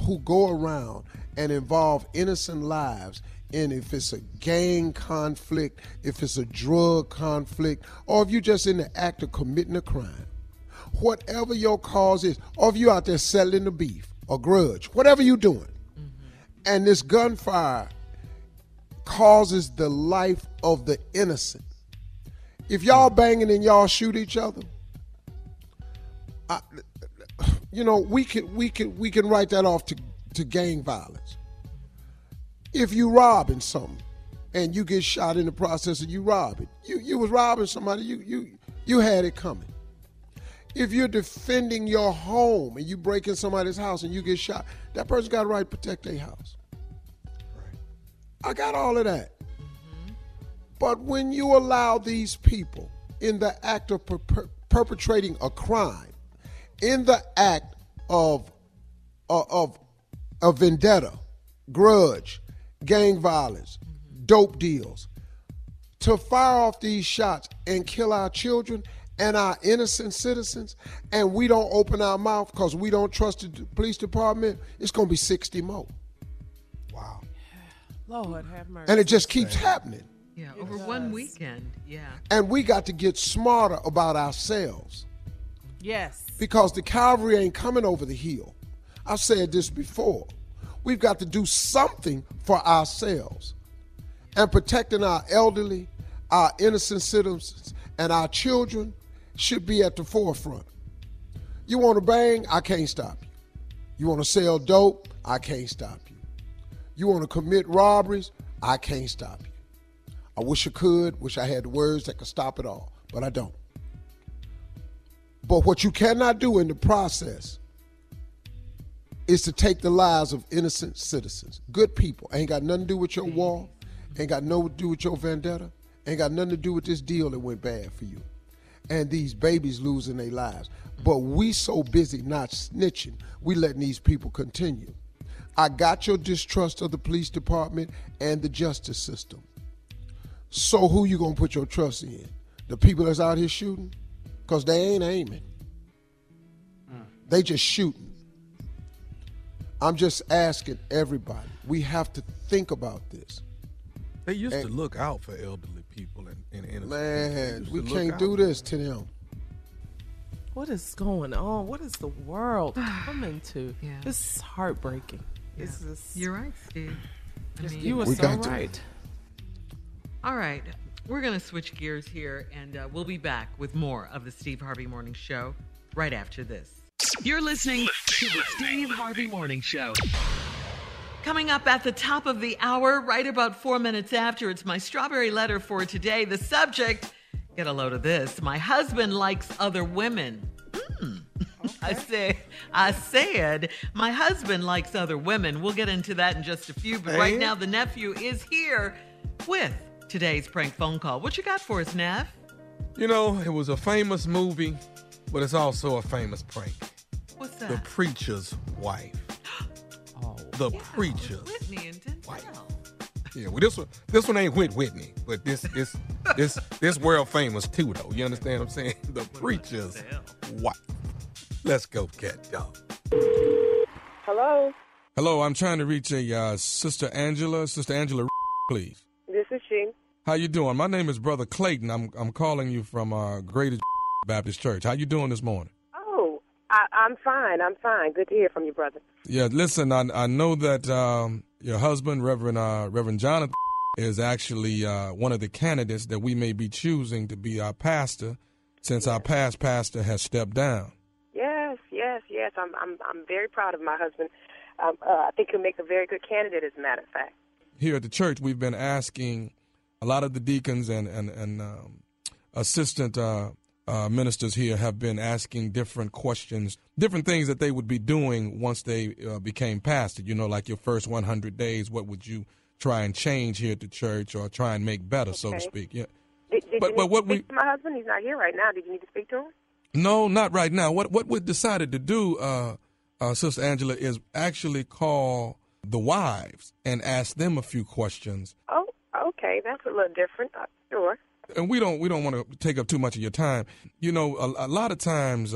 who go around and involve innocent lives, and if it's a gang conflict, if it's a drug conflict, or if you're just in the act of committing a crime, whatever your cause is, or if you out there settling the beef or grudge, whatever you doing, and this gunfire causes the life of the innocent. If y'all banging and y'all shoot each other, we can write that off to gang violence. If you robbing something and you get shot in the process and you rob it, you was robbing somebody, you had it coming. If you're defending your home and you break in somebody's house and you get shot, that person got a right to protect their house. Right. I got all of that. But when you allow these people in the act of perpetrating a crime, in the act of vendetta, grudge, gang violence, dope deals, to fire off these shots and kill our children and our innocent citizens, and we don't open our mouth because we don't trust the police department, it's going to be 60 more. Wow. Lord have mercy. And it just keeps happening. Yeah, over one weekend, yeah. And we got to get smarter about ourselves. Yes. Because the cavalry ain't coming over the hill. I've said this before. We've got to do something for ourselves. And protecting our elderly, our innocent citizens, and our children should be at the forefront. You want to bang? I can't stop you. You want to sell dope? I can't stop you. You want to commit robberies? I can't stop you. I wish I could, wish I had the words that could stop it all, but I don't. But what you cannot do in the process is to take the lives of innocent citizens, good people. Ain't got nothing to do with your wall, ain't got nothing to do with your vendetta, ain't got nothing to do with this deal that went bad for you. And these babies losing their lives. But we so busy not snitching, we letting these people continue. I got your distrust of the police department and the justice system. So who you gonna put your trust in? The people that's out here shooting? Because they ain't aiming. They just shooting. I'm just asking everybody, we have to think about this. They used to look out for elderly people. And man, we can't do this to them. What is going on? What is the world coming to? Yeah. This is heartbreaking. Yeah. This is, you're right, Steve. I mean, you were so right. All right, we're going to switch gears here, and we'll be back with more of the Steve Harvey Morning Show right after this. You're listening to the Steve Harvey Morning Show. Coming up at the top of the hour, right about 4 minutes after, it's my strawberry letter for today. The subject, get a load of this, my husband likes other women. Okay. I said, my husband likes other women. We'll get into that in just a few, but right now the nephew is here with today's prank phone call. What you got for us, Nev? You know, it was a famous movie, but it's also a famous prank. What's that? The Preacher's Wife. Preacher's Whitney and Denzel. Wife. Yeah, well, this one ain't with Whitney, but this world famous too, though. You understand what I'm saying? The Preacher's Wife. Let's go, cat dog. Hello. Hello, I'm trying to reach a Sister Angela. Sister Angela, please. This is she. How you doing? My name is Brother Clayton. I'm calling you from Greater Baptist Church. How you doing this morning? Oh, I'm fine. I'm fine. Good to hear from you, brother. Yeah, listen, I know that your husband, Reverend Jonathan, is actually one of the candidates that we may be choosing to be our pastor, since our past pastor has stepped down. Yes. I'm very proud of my husband. I think he'll make a very good candidate, as a matter of fact. Here at the church, we've been asking a lot of the deacons and assistant ministers here have been asking different questions, different things that they would be doing once they became pastor. You know, like your first 100 days, what would you try and change here at the church or try and make better, so to speak? Yeah. Did you speak to my husband? He's not here right now. Did you need to speak to him? No, not right now. What we decided to do, Sister Angela, is actually call the wives and ask them a few questions. Oh, okay, that's a little different. Sure. And we don't want to take up too much of your time. You know, a lot of times,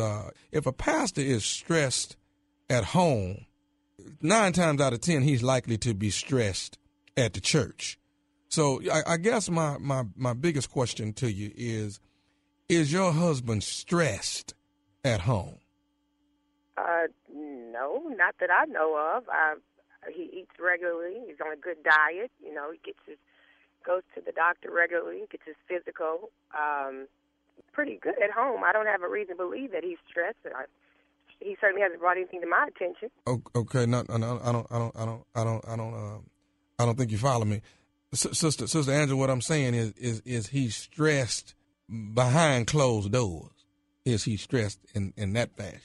if a pastor is stressed at home, 9 times out of 10 he's likely to be stressed at the church. So I guess my biggest question to you is your husband stressed at home? No, not that I know of. He eats regularly. He's on a good diet. You know, he goes to the doctor regularly. He gets his physical. Pretty good at home. I don't have a reason to believe that he's stressed. He certainly hasn't brought anything to my attention. Okay, I don't think you follow me, Sister Angela. What I'm saying is he stressed behind closed doors? Is he stressed in that fashion?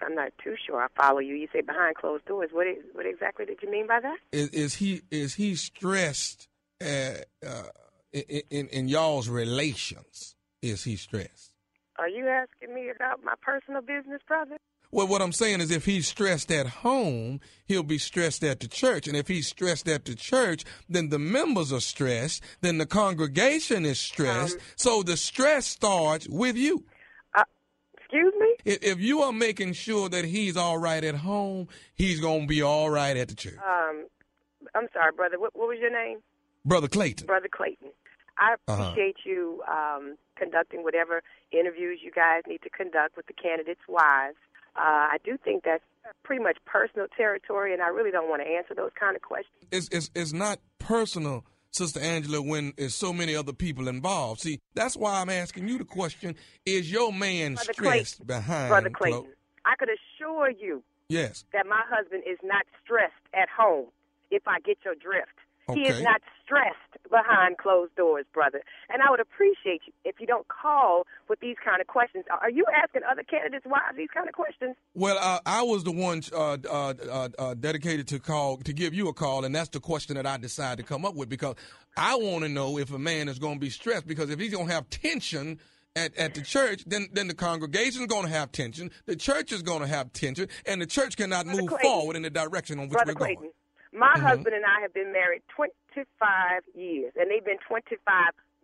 I'm not too sure I follow you. You say behind closed doors. What exactly did you mean by that? Is he stressed in y'all's relations? Is he stressed? Are you asking me about my personal business, brother? Well, what I'm saying is if he's stressed at home, he'll be stressed at the church. And if he's stressed at the church, then the members are stressed. Then the congregation is stressed. So the stress starts with you. Excuse me? If you are making sure that he's all right at home, he's going to be all right at the church. I'm sorry, brother. What was your name? Brother Clayton. Brother Clayton. I appreciate you conducting whatever interviews you guys need to conduct with the candidates' wives. I do think that's pretty much personal territory, and I really don't want to answer those kind of questions. It's not personal, Sister Angela, when there's so many other people involved. See, that's why I'm asking you the question, is your man Brother stressed Clayton, behind Brother Clayton, I could assure you that my husband is not stressed at home, if I get your drift. Okay. He is not stressed behind closed doors, brother. And I would appreciate you if you don't call with these kind of questions. Are you asking other candidates why these kind of questions? Well, I was the one dedicated to give you a call, and that's the question that I decided to come up with because I want to know if a man is going to be stressed because if he's going to have tension at the church, then the congregation is going to have tension, the church is going to have tension, and the church cannot brother move Clayton, forward in the direction on which brother we're going. Clayton. My husband and I have been married 25 years, and they've been 25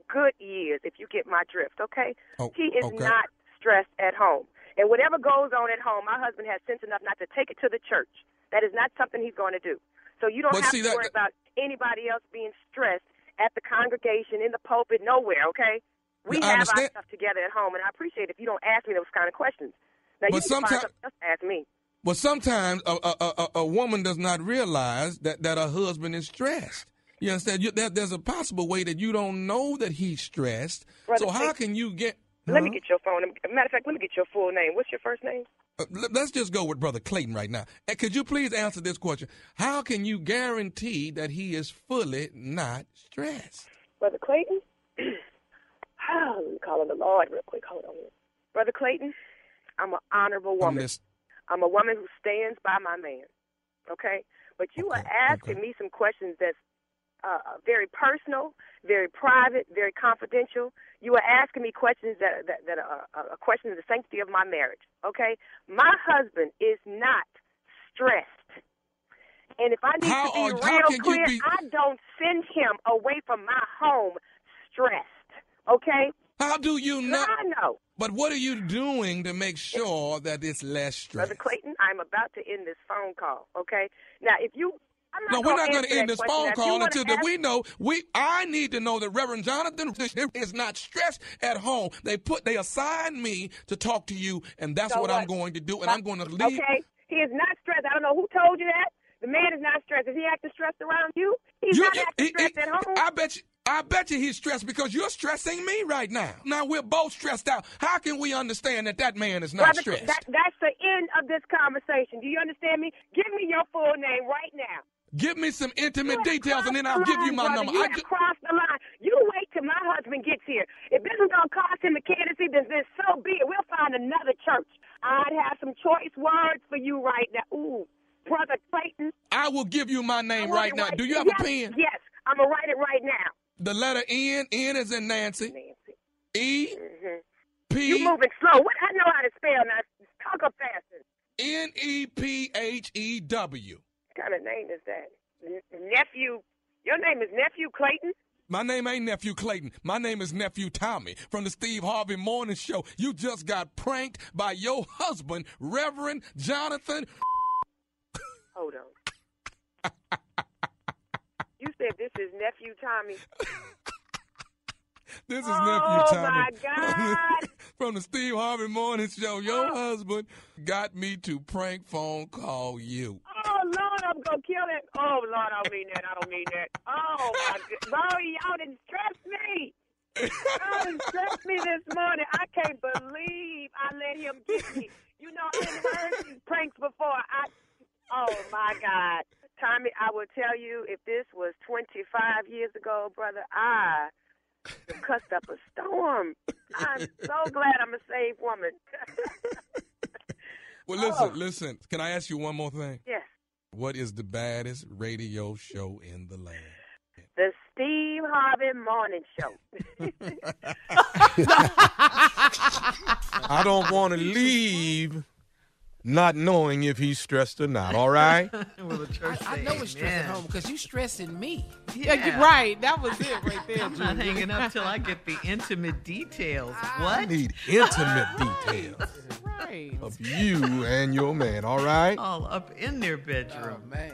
good years, if you get my drift, okay? Oh, he is not stressed at home. And whatever goes on at home, my husband has sense enough not to take it to the church. That is not something he's going to do. So you don't have to worry about anybody else being stressed at the congregation, in the pulpit, nowhere, okay? We have our stuff together at home, and I appreciate it if you don't ask me those kind of questions. Now, you can find something else to ask me. Well, sometimes a woman does not realize that her husband is stressed. You understand? There's a possible way that you don't know that he's stressed. Brother, so how can you get... Let me get your phone. Matter of fact, let me get your full name. What's your first name? Let's just go with Brother Clayton right now. And could you please answer this question? How can you guarantee that he is fully not stressed? Brother Clayton? Let me call on the Lord real quick. Hold on. Brother Clayton, I'm an honorable woman. I'm a woman who stands by my man, okay? But you are asking me some questions that's very personal, very private, very confidential. You are asking me questions that are a question of the sanctity of my marriage, okay? My husband is not stressed. And if I need to be real clear, I don't send him away from my home stressed, okay? How do you know? I know. But what are you doing to make sure that it's less stress? Brother Clayton, I'm about to end this phone call, okay? Now, if you... we're not going to end this phone call until we know. I need to know that Reverend Jonathan is not stressed at home. They assigned me to talk to you, and that's what I'm going to do, and I'm going to leave. Okay, he is not stressed. I don't know who told you that. The man is not stressed. Is he acting stressed around you? He's not acting stressed at home. I bet you he's stressed because you're stressing me right now. Now, we're both stressed out. How can we understand that man is not stressed? That's the end of this conversation. Do you understand me? Give me your full name right now. Give me some intimate details, and then I'll give you my number. You have crossed the line. You wait till my husband gets here. If this is going to cost him a candidacy, then so be it. We'll find another church. I'd have some choice words for you right now. Ooh, Brother Clayton. I will give you my name right now. Do you have a pen? Yes, I'm going to write it right now. The letter N. N is in Nancy. E. P. You moving slow. What? I know how to spell now. Talk up faster. N-E-P-H-E-W. What kind of name is that? Nephew. Your name is Nephew Clayton? My name ain't Nephew Clayton. My name is Nephew Tommy from the Steve Harvey Morning Show. You just got pranked by your husband, Reverend Jonathan. Hold on. You said this is Nephew Tommy. This is Nephew Tommy. Oh, my God. From the Steve Harvey Morning Show. Your husband got me to prank phone call you. Oh, Lord, I'm going to kill it. Oh, Lord, I don't mean that. I don't mean that. Oh, my God. Lord, y'all didn't stress me. Y'all didn't stress me this morning. I can't believe I let him get me. You know, I hadn't heard these pranks before. Oh, my God. Tommy, I will tell you, if this was 25 years ago, brother, I cussed up a storm. I'm so glad I'm a saved woman. Well, listen. Can I ask you one more thing? Yes. What is the baddest radio show in the land? The Steve Harvey Morning Show. I don't want to leave not knowing if he's stressed or not, all right? Well, the church I know it's stressing home because you're stressing me. Yeah, you're right. That was it right there. I'm not hanging up till I get the intimate details. What? I need intimate details right. of you and your man, all right? All up in their bedroom. Oh, man.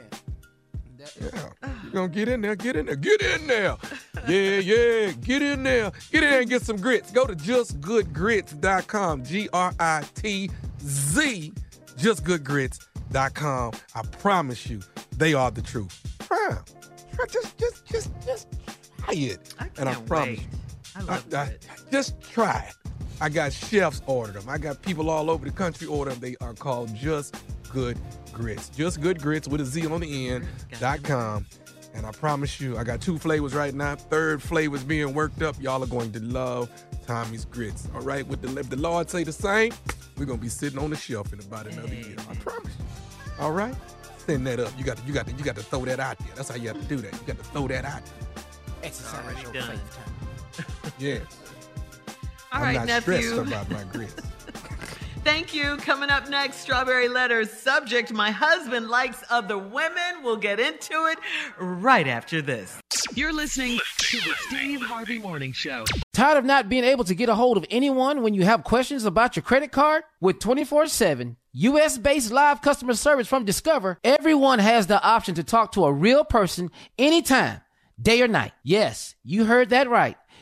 Yeah. You're going to get in there, get in there, get in there. Yeah, get in there. Get in there and get some grits. Go to justgoodgrits.com, G-R-I-T-Z, justgoodgrits.com. I promise you, they are the truth. Just try it. I can't and I promise wait. You. I love it. Just try it. I got chefs ordered them. I got people all over the country ordering them. They are called Just Good Grits. Just Good Grits with a Z on the end.com. And I promise you, I got two flavors right now. Third flavor's being worked up. Y'all are going to love Tommy's Grits. All right, with the Lord say the same, we're going to be sitting on the shelf in about another year. I promise you. All right? Send that up. You got to throw that out there. That's how you have to do that. You got to throw that out there. Exercise already your done. Time. Yes. All right, nephew. I'm not stressed about my grits. Thank you. Coming up next, Strawberry Letters. Subject, my husband likes other women. We'll get into it right after this. You're listening to the Steve Harvey Morning Show. Tired of not being able to get a hold of anyone when you have questions about your credit card? With 24/7 U.S.-based live customer service from Discover, everyone has the option to talk to a real person anytime, day or night. Yes, you heard that right.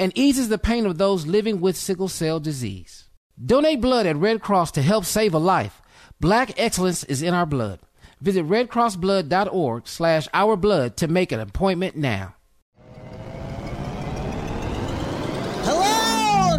and eases the pain of those living with sickle cell disease. Donate blood at Red Cross to help save a life. Black excellence is in our blood. Visit redcrossblood.org/ourblood to make an appointment now.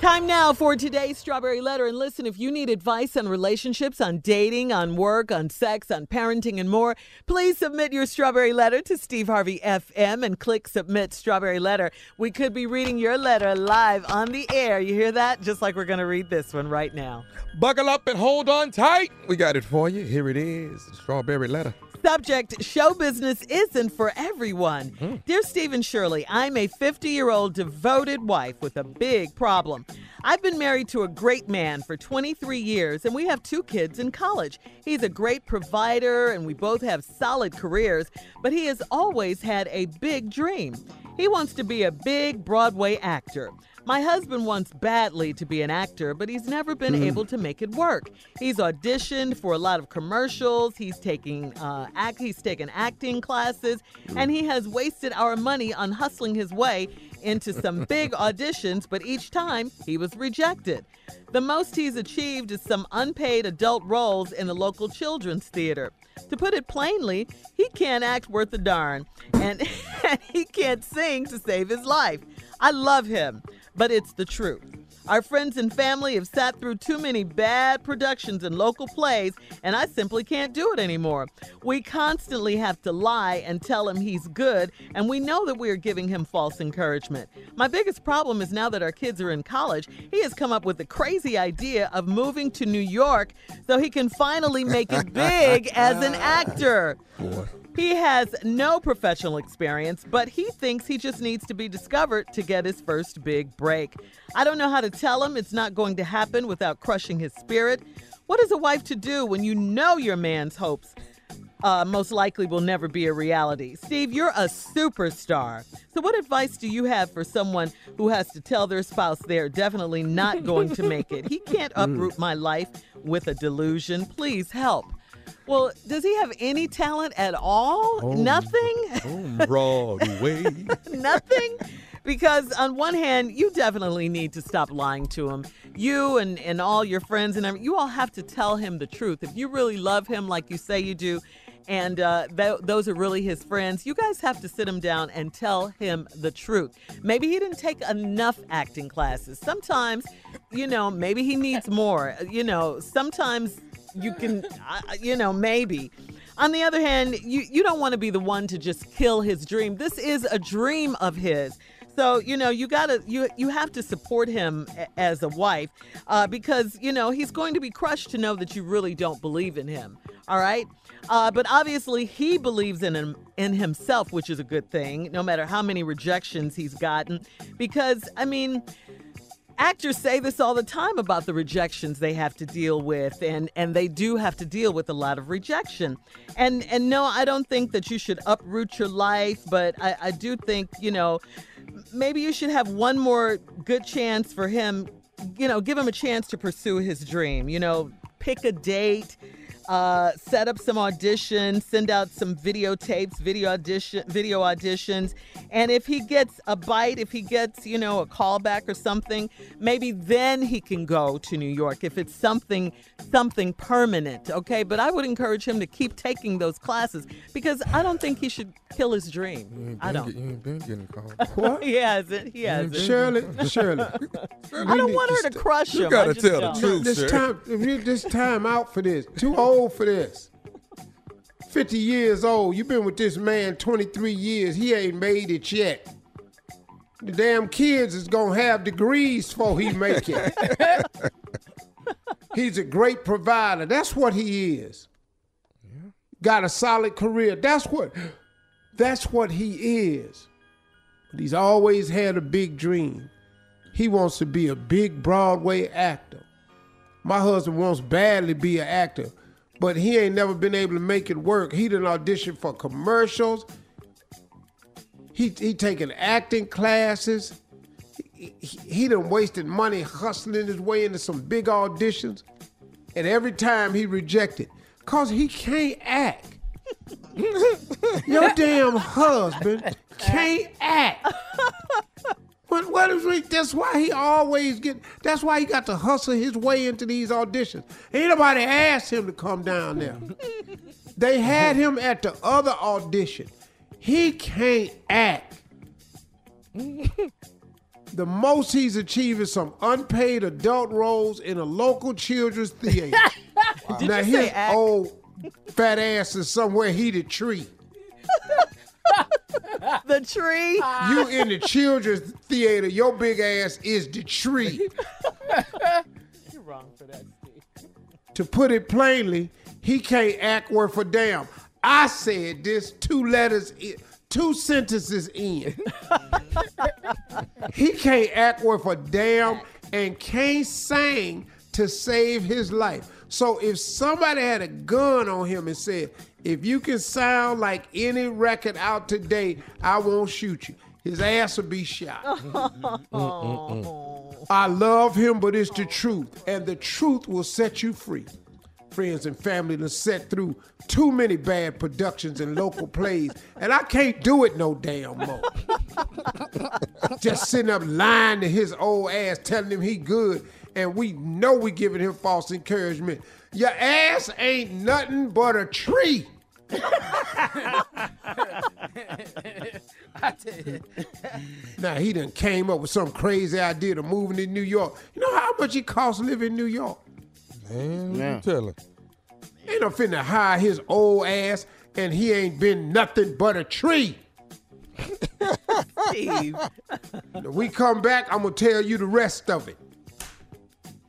Time now for today's Strawberry Letter. And listen, if you need advice on relationships, on dating, on work, on sex, on parenting, and more, please submit your Strawberry Letter to Steve Harvey FM and click Submit Strawberry Letter. We could be reading your letter live on the air. You hear that? Just like we're going to read this one right now. Buckle up and hold on tight. We got it for you. Here it is, Strawberry Letter. Subject, show business isn't for everyone. Dear Steve and Shirley, I'm a 50-year-old devoted wife with a big problem. I've been married to a great man for 23 years, and we have 2 kids in college. He's a great provider, and we both have solid careers, but he has always had a big dream. He wants to be a big Broadway actor. My husband wants badly to be an actor, but he's never been able to make it work. He's auditioned for a lot of commercials. He's taking he's taken acting classes, and he has wasted our money on hustling his way into some big auditions, but each time he was rejected. The most he's achieved is some unpaid adult roles in the local children's theater. To put it plainly, he can't act worth a darn, and he can't sing to save his life. I love him, but it's the truth. Our friends and family have sat through too many bad productions and local plays, and I simply can't do it anymore. We constantly have to lie and tell him he's good, and we know that we are giving him false encouragement. My biggest problem is now that our kids are in college, he has come up with the crazy idea of moving to New York so he can finally make it big as an actor. Boy. He has no professional experience, but he thinks he just needs to be discovered to get his first big break. I don't know how to tell him it's not going to happen without crushing his spirit. What is a wife to do when you know your man's hopes most likely will never be a reality? Steve, you're a superstar. So what advice do you have for someone who has to tell their spouse they're definitely not going to make it? He can't uproot my life with a delusion. Please help. Well, does he have any talent at all? Oh, nothing? Oh, Broadway. Nothing? Because on one hand, you definitely need to stop lying to him. You and all your friends and everything, you all have to tell him the truth. If you really love him like you say you do, and those are really his friends, you guys have to sit him down and tell him the truth. Maybe he didn't take enough acting classes. Sometimes, you know, maybe he needs more. You know, sometimes... You can, you know, maybe. On the other hand, you don't want to be the one to just kill his dream. This is a dream of his. So, you know, you have to support him as a wife because, you know, he's going to be crushed to know that you really don't believe in him. All right. But obviously he believes in himself, which is a good thing, no matter how many rejections he's gotten, because, I mean, actors say this all the time about the rejections they have to deal with, and they do have to deal with a lot of rejection. And no, I don't think that you should uproot your life, but I do think, you know, maybe you should have one more good chance for him, you know, give him a chance to pursue his dream, you know, pick a date. Set up some auditions, send out some videotapes, video auditions. And if he gets a bite, if he gets, you know, a callback or something, maybe then he can go to New York if it's something permanent, okay? But I would encourage him to keep taking those classes because I don't think he should kill his dream. I don't. You ain't been getting called. What? He hasn't. Shirley. I don't want her to crush him. You gotta tell the truth, sir. This time out for this. Too old for this. 50 years old. You've been with this man 23 years. He ain't made it yet. The damn kids is going to have degrees before he make it. He's a great provider. That's what he is. Yeah. Got a solid career. That's what he is. But he's always had a big dream. He wants to be a big Broadway actor. My husband wants badly to be an actor. But he ain't never been able to make it work. He done auditioned for commercials. He taking acting classes. He done wasted money hustling his way into some big auditions. And every time he rejected, because he can't act. Your damn husband can't act. But what is we? That's why he always get. That's why he got to hustle his way into these auditions. Ain't nobody asked him to come down there. They had him at the other audition. He can't act. The most he's achieved is some unpaid adult roles in a local children's theater. Wow. Did now you say his act? Old fat ass is somewhere he the tree. The tree? You in the children's theater, your big ass is the tree. You're wrong for that, Steve. To put it plainly, he can't act worth a damn. I said this 2 sentences in. He can't act worth a damn and can't sing to save his life. So if somebody had a gun on him and said, if you can sound like any record out today, I won't shoot you. His ass will be shot. I love him, but it's the truth. And the truth will set you free. Friends and family to set through too many bad productions and local plays, and I can't do it no damn more. Just sitting up lying to his old ass, telling him he good, and we know we giving him false encouragement. Your ass ain't nothing but a tree. Now he done came up with some crazy idea to moving to New York. You know how much it costs living in New York? Man, yeah. What you tell him? Ain't no finna hire his old ass, and he ain't been nothing but a tree. Steve. When we come back, I'm gonna tell you the rest of it.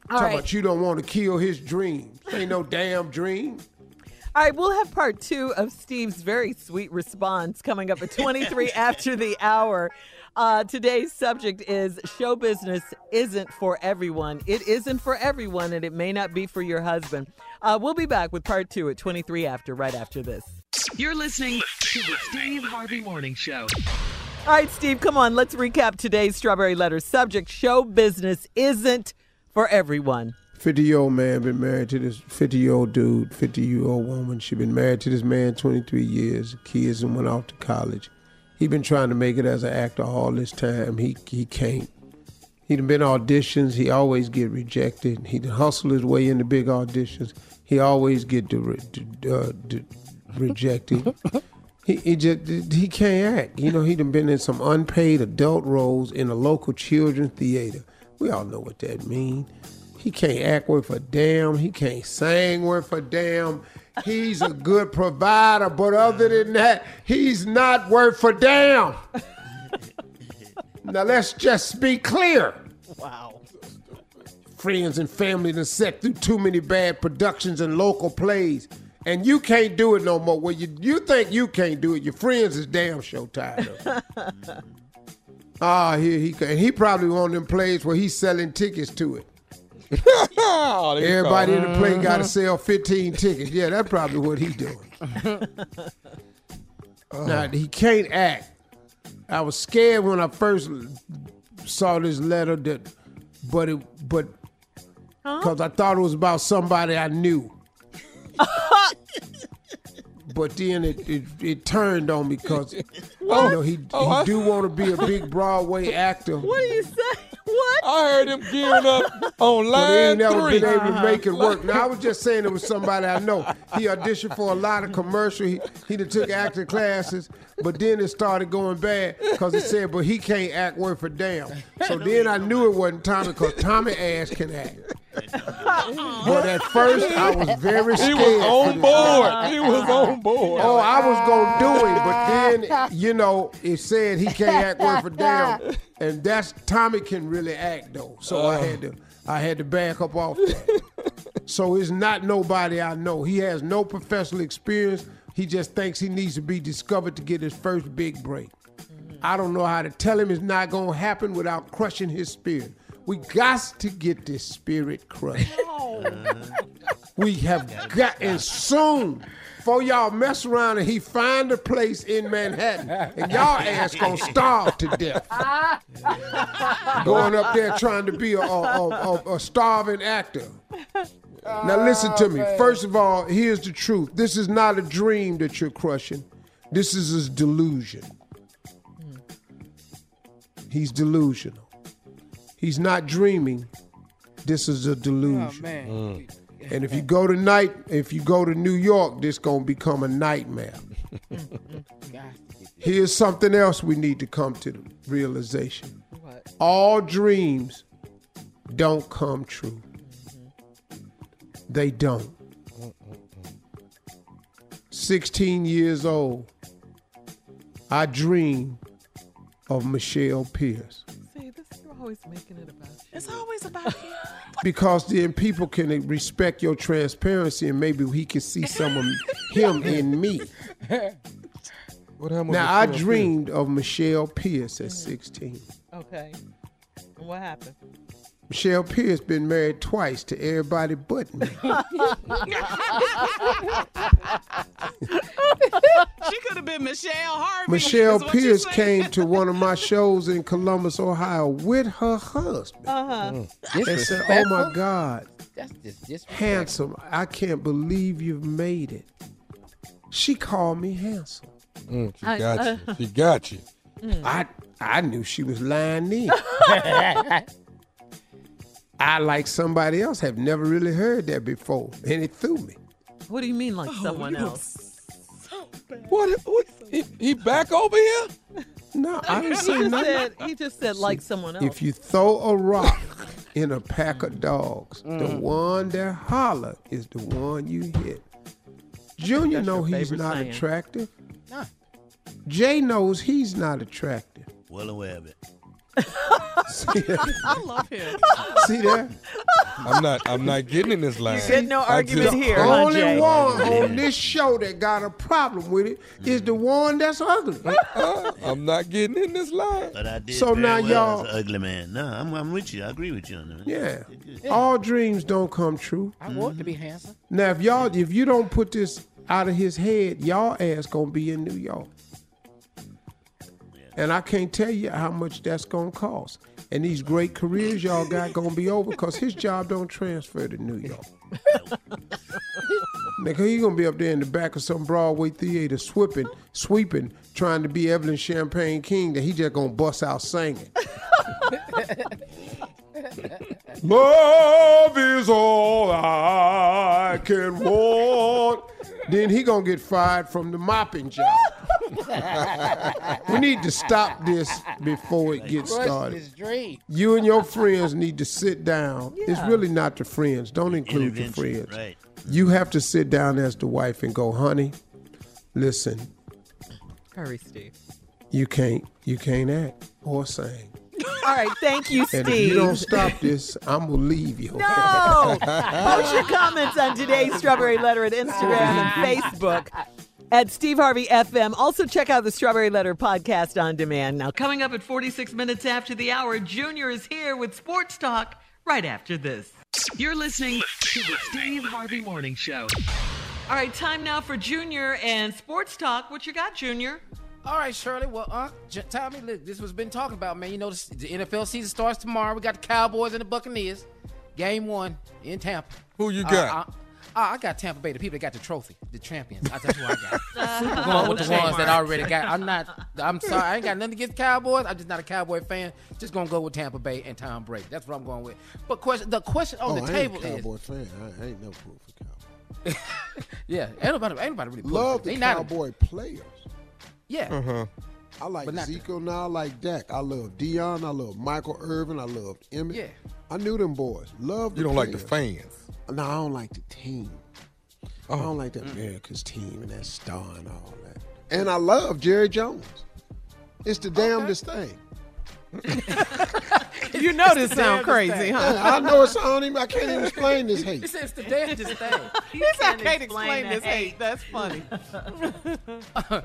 Talking about you don't want to kill his dreams. Ain't no damn dream. All right, we'll have part 2 of Steve's very sweet response coming up at 23 after the hour. Today's subject is show business isn't for everyone. It isn't for everyone, and it may not be for your husband. We'll be back with part 2 at 23 after, right after this. You're listening to the Steve Harvey Morning Show. All right, Steve, come on. Let's recap today's Strawberry Letter subject. Show business isn't for everyone. 50-year-old man been married to this 50-year-old dude, 50-year-old woman. She been married to this man 23 years. Kids and went off to college. He been trying to make it as an actor all this time. He can't. He done been auditions. He always get rejected. He done hustle his way into big auditions. He always get rejected. He can't act. You know, he done been in some unpaid adult roles in a local children's theater. We all know what that means. He can't act worth a damn. He can't sing worth a damn. He's a good provider, but other than that, he's not worth a damn. Now, let's just be clear. Wow. Friends and family done set through too many bad productions and local plays, and you can't do it no more. Well, you think you can't do it. Your friends is damn sure tired of it. Here he can. He probably on them plays where he's selling tickets to it. Everybody in the play got to sell 15 tickets. Yeah, that's probably what he's doing. Now, he can't act. I was scared when I first saw this letter, because I thought it was about somebody I knew. But then it turned on me because he do want to be a big Broadway actor. What do you say? What? I heard him gearing up on line 3. But he ain't never been able to make it work. Now, I was just saying it was somebody I know. He auditioned for a lot of commercials. He done took acting classes, but then it started going bad because it said, but he can't act worth a damn. So then I knew it wasn't Tommy because Tommy ass can act. But at first, I was very scared. He was on board. Oh, I was going to do it, but then, you know, it said he can't act worth a damn. And that's Tommy can really act though, so I had to back up off that. So it's not nobody I know. He has no professional experience. He just thinks he needs to be discovered to get his first big break. Mm-hmm. I don't know how to tell him it's not gonna happen without crushing his spirit. We got to get this spirit crushed. We have gotten soon. Before y'all mess around and he find a place in Manhattan, and y'all ass gonna starve to death. Going up there trying to be a starving actor. Now listen to me. First of all, here's the truth. This is not a dream that you're crushing. This is a delusion. He's delusional. He's not dreaming. This is a delusion. Oh, man. And if you go tonight, if you go to New York, this gonna become a nightmare. Here's something else we need to come to the realization. What? All dreams don't come true. They don't. 16 years old, I dreamed of Michelle Pierce. See, this is always making it about you. It's always about you. Because then people can respect your transparency and maybe he can see some of him in me. What happened? Now, I dreamed of Michelle Pierce at 16. Okay. And what happened? Michelle Pierce been married twice to everybody but me. She could have been Michelle Harvey. Michelle Pierce came to one of my shows in Columbus, Ohio with her husband. And said, oh my God, that's just handsome. I can't believe you've made it. She called me handsome. She got you. I knew she was lying in. I, like somebody else, have never really heard that before, and it threw me. What do you mean, like someone else? So bad. What? He back over here? No, I didn't say nothing. He just said, like someone else. If you throw a rock in a pack of dogs, the one that holler is the one you hit. Junior knows he's not attractive. Nah. Jay knows he's not attractive. Well aware of it. See that? I love him. See that? I'm not getting in this line. You get no argument here. The only one on this show that got a problem with it is the one that's ugly. I'm not getting in this line. But I did. So now y'all, as an ugly man. No, I'm with you. I agree with you on that. Yeah. All dreams don't come true. I want to be handsome. Now if you don't put this out of his head, y'all ass gonna be in New York. And I can't tell you how much that's going to cost. And these great careers y'all got going to be over because his job don't transfer to New York. Nigga, he going to be up there in the back of some Broadway theater sweeping, trying to be Evelyn Champagne King that he just going to bust out singing. Love is all I can want. Then he going to get fired from the mopping job. We need to stop this before it gets started. You and your friends need to sit down. Yeah. It's really not the friends. Don't include your friends. Right. You have to sit down as the wife and go, honey, listen. Hurry, Steve. You can't act or sing. All right, thank you, Steve. And if you don't stop this, I'm going to leave you. No! Post your comments on today's Strawberry Letter at Instagram and Facebook. At Steve Harvey FM. Also, check out the Strawberry Letter podcast on demand. Now, coming up at 46 minutes after the hour, Junior is here with Sports Talk right after this. You're listening to the Steve Harvey Morning Show. All right, time now for Junior and Sports Talk. What you got, Junior? All right, Shirley. Well, Tommy, look, this was been talking about, man. You know, the NFL season starts tomorrow. We got the Cowboys and the Buccaneers. Game 1 in Tampa. Who you got? I got Tampa Bay, the people that got the trophy, the champions. That's who I got. I'm going with the ones that I already got. I'm sorry. I ain't got nothing against Cowboys. I'm just not a Cowboy fan. Just going to go with Tampa Bay and Tom Brady. That's what I'm going with. But the question on the table is. I ain't a Cowboy fan. I ain't no proof for Cowboys. Yeah. Ain't nobody really love the Cowboy players. Yeah. Uh-huh. I like Zeke now. I like Dak. I love Dion. I love Michael Irvin. I love Emmett. Yeah. I knew them boys. Love. You don't like the fans. No, I don't like the team. I don't like that America's team and that star and all that. And I love Jerry Jones. It's the damnedest thing. You know this sounds crazy, huh? Yeah, I know it sounds even. I can't even explain this hate. It's the damnedest thing. I can't explain this hate. That's funny. All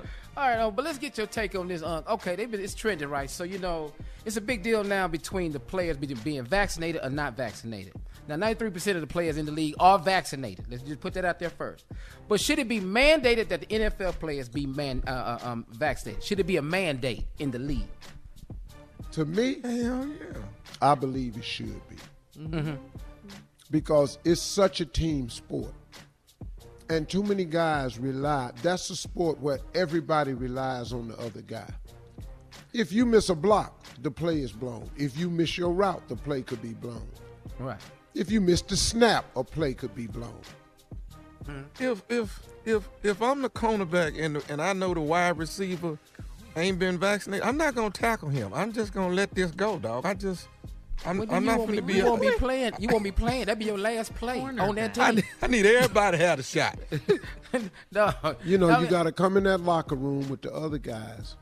right, but let's get your take on this. Okay, it's trending, right? So, you know, it's a big deal now between the players being vaccinated or not vaccinated. Now, 93% of the players in the league are vaccinated. Let's just put that out there first. But should it be mandated that the NFL players be vaccinated? Should it be a mandate in the league? To me, hell yeah. I believe it should be. Mm-hmm. Because it's such a team sport. And too many guys rely. That's a sport where everybody relies on the other guy. If you miss a block, the play is blown. If you miss your route, the play could be blown. Right. If you miss the snap, a play could be blown. If I'm the cornerback and I know the wide receiver ain't been vaccinated, I'm not gonna tackle him. I'm just gonna let this go, dog. I'm not going to be. You won't be playing. That'd be your last play on that team. I need everybody to have a shot. No, you got to come in that locker room with the other guys.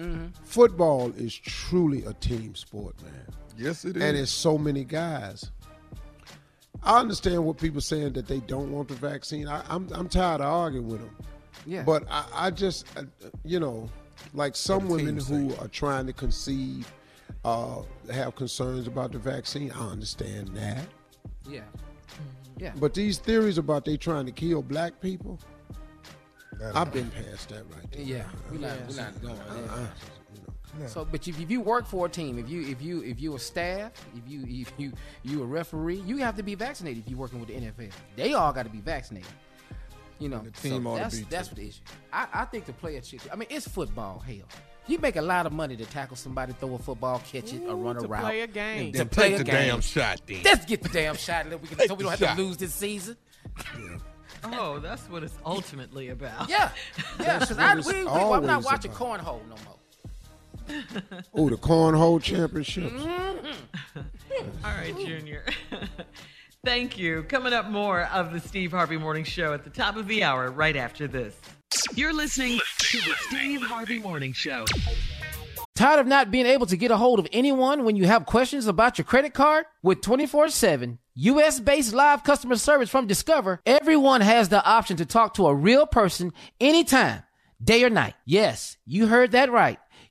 Mm-hmm. Football is truly a team sport, man. Yes, it is. And it's so many guys. I understand what people saying that they don't want the vaccine. I'm tired of arguing with them. Yeah. But I just, like some women who are trying to conceive. Have concerns about the vaccine. I understand that. Yeah. Yeah. But these theories about they trying to kill black people, I've been past that right there. Yeah. We're not going there. No. So, but if you work for a team, if you a staff, if you a referee, you have to be vaccinated if you're working with the NFL. They all got to be vaccinated. The team ought to be. That's the issue. I think the player should. I mean, it's football, hell. You make a lot of money to tackle somebody, throw a football, catch it, or run a route. To play a game. And then to play a game. Damn shot, then. Let's get the damn shot so we don't have to lose this season. Yeah. Oh, that's what it's ultimately about. Yeah. Yeah, because I'm not watching cornhole no more. Oh, the cornhole championships. Mm-hmm. All right, Junior. Thank you. Coming up, more of the Steve Harvey Morning Show at the top of the hour right after this. You're listening to the Steve Harvey Morning Show. Tired of not being able to get a hold of anyone when you have questions about your credit card? With 24/7 U.S.-based live customer service from Discover, everyone has the option to talk to a real person anytime, day or night. Yes, you heard that right.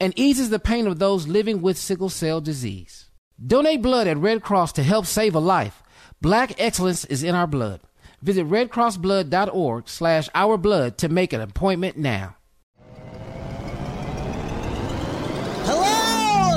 and eases the pain of those living with sickle cell disease. Donate blood at Red Cross to help save a life. Black excellence is in our blood. Visit redcrossblood.org/ourblood to make an appointment now. Hello,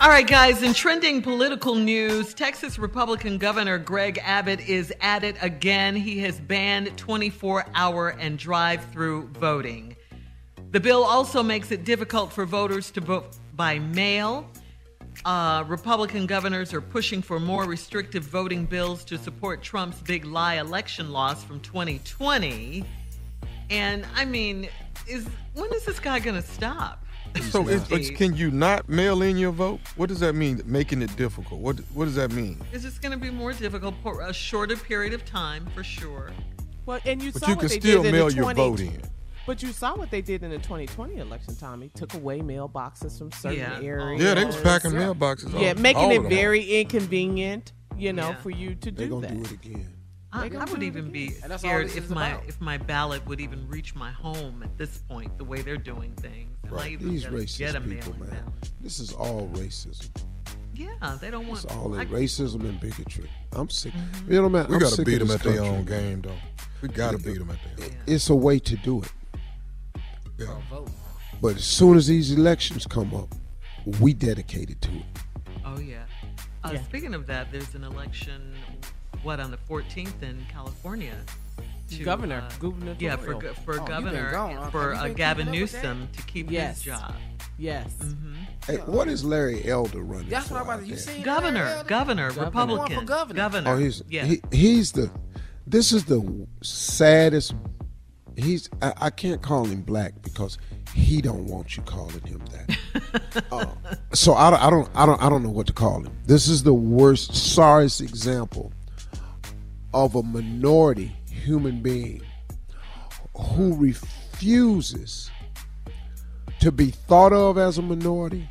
All right, guys, in trending political news, Texas Republican Governor Greg Abbott is at it again. He has banned 24-hour and drive-through voting. The bill also makes it difficult for voters to vote by mail. Republican governors are pushing for more restrictive voting bills to support Trump's big lie election loss from 2020. And, I mean, when is this guy going to stop? So can you not mail in your vote? What does that mean, making it difficult? What does that mean? Is this going to be more difficult for a shorter period of time, for sure? Well, and you saw what they did in the 2020. But you can still mail your vote in. But you saw what they did in the 2020 election, Tommy. Took away mailboxes from certain areas. Yeah, they was packing mailboxes off. Yeah, making it very inconvenient, for you to do that. They're going to do it again. I would even be scared if my ballot would even reach my home at this point, the way they're doing things. Right. These racist people, man. This is all racism. Yeah, they don't want... It's all racism and bigotry. I'm sick. Mm-hmm. You know, man, we got to beat them at their own game, though. We got to beat them at their own game. It's a way to do it. Yeah. But as soon as these elections come up, we dedicated to it. Oh, yeah. Speaking of that, there's an election... on the 14th in California? Governor. Yeah, for governor, for Gavin Newsom to keep his job. Yes. Mm-hmm. Hey, what is Larry Elder running? That's what I'm about to say. Governor, Republican. Governor. He's the. This is the saddest. I can't call him black because he don't want you calling him that. So I don't know what to call him. This is the worst, sorriest example of a minority human being who refuses to be thought of as a minority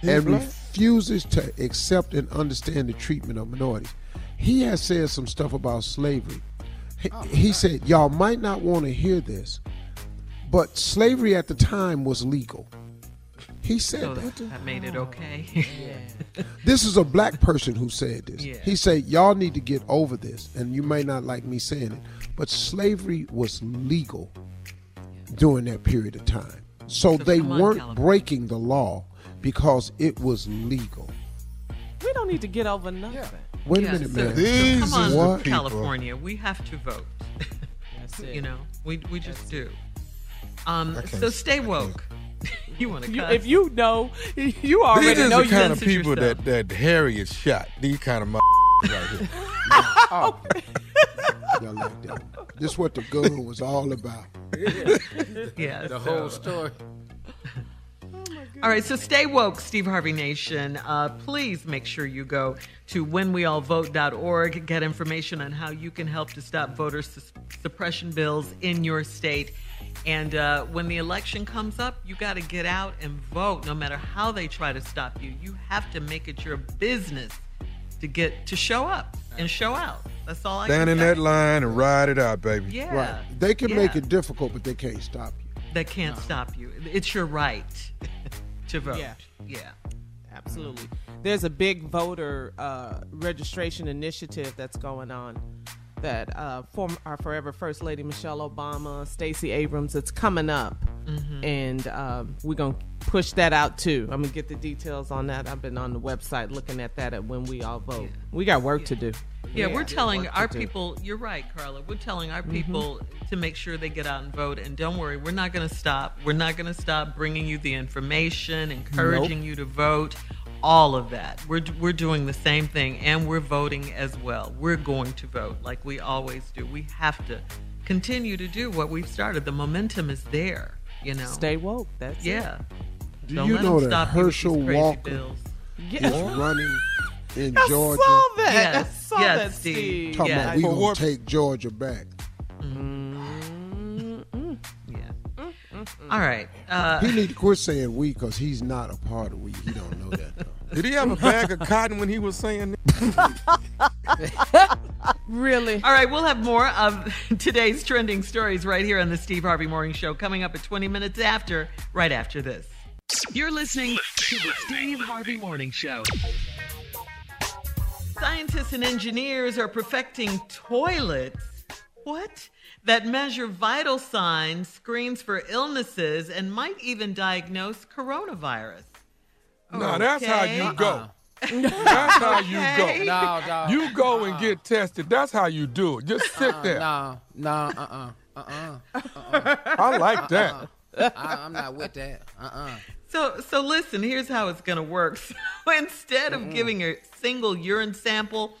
and refuses to accept and understand the treatment of minorities. He has said some stuff about slavery. He said, y'all might not want to hear this, but slavery at the time was legal. He said that made it okay. Yeah. This is a black person who said this. Yeah. He said, y'all need to get over this, and you may not like me saying it, but slavery was legal during that period of time. So they weren't breaking the law because it was legal. We don't need to get over nothing. Yeah. Wait a minute, man. Come on, California. We have to vote. That's it. We just do. So stay woke. You want to cuss? If you know, you already know. These are the kind of people that Harriet shot. These kind of right here. Oh. Y'all like that. This is what the gun was all about. Yeah. The whole story. All right, so stay woke, Steve Harvey Nation. Please make sure you go to WhenWeAllVote.org. Get information on how you can help to stop voter suppression bills in your state. And when the election comes up, you got to get out and vote. No matter how they try to stop you, you have to make it your business to get to show up and show out. That's all I can say. Stand in that line and ride it out, baby. Yeah. Right. They can make it difficult, but they can't stop you. They can't stop you. It's your right. To vote. Yeah. absolutely. There's a big voter registration initiative that's going on that our forever First Lady Michelle Obama, Stacey Abrams, it's coming up. Mm-hmm. And we're going to push that out too. I'm going to get the details on that. I've been on the website looking at that at When We All Vote. Yeah. We got work to do. Yeah, we're telling our people, you're right, Carla, we're telling our people to make sure they get out and vote. And don't worry, we're not going to stop. We're not going to stop bringing you the information, encouraging you to vote, all of that. We're doing the same thing, and we're voting as well. We're going to vote like we always do. We have to continue to do what we've started. The momentum is there, you know. Stay woke, that's it. Do don't you know that Herschel Walker is running in Georgia? I saw that. Yes, Steve. Talking about we gonna take Georgia back. Mm-hmm. Yeah. Mm-hmm. All right. He need to quit saying "we" because he's not a part of "we." He don't know that. Though. Did he have a bag of cotton when he was saying that? Really? All right. We'll have more of today's trending stories right here on the Steve Harvey Morning Show coming up at 20 minutes after. Right after this, you're listening to the Steve Harvey Morning Show. Scientists and engineers are perfecting toilets that measure vital signs, screens for illnesses, and might even diagnose coronavirus. No, that's how you go. That's how you go. No. You go and get tested. That's how you do it. Just sit there. I like that. I'm not with that. So listen, here's how it's going to work. So instead of giving a single urine sample,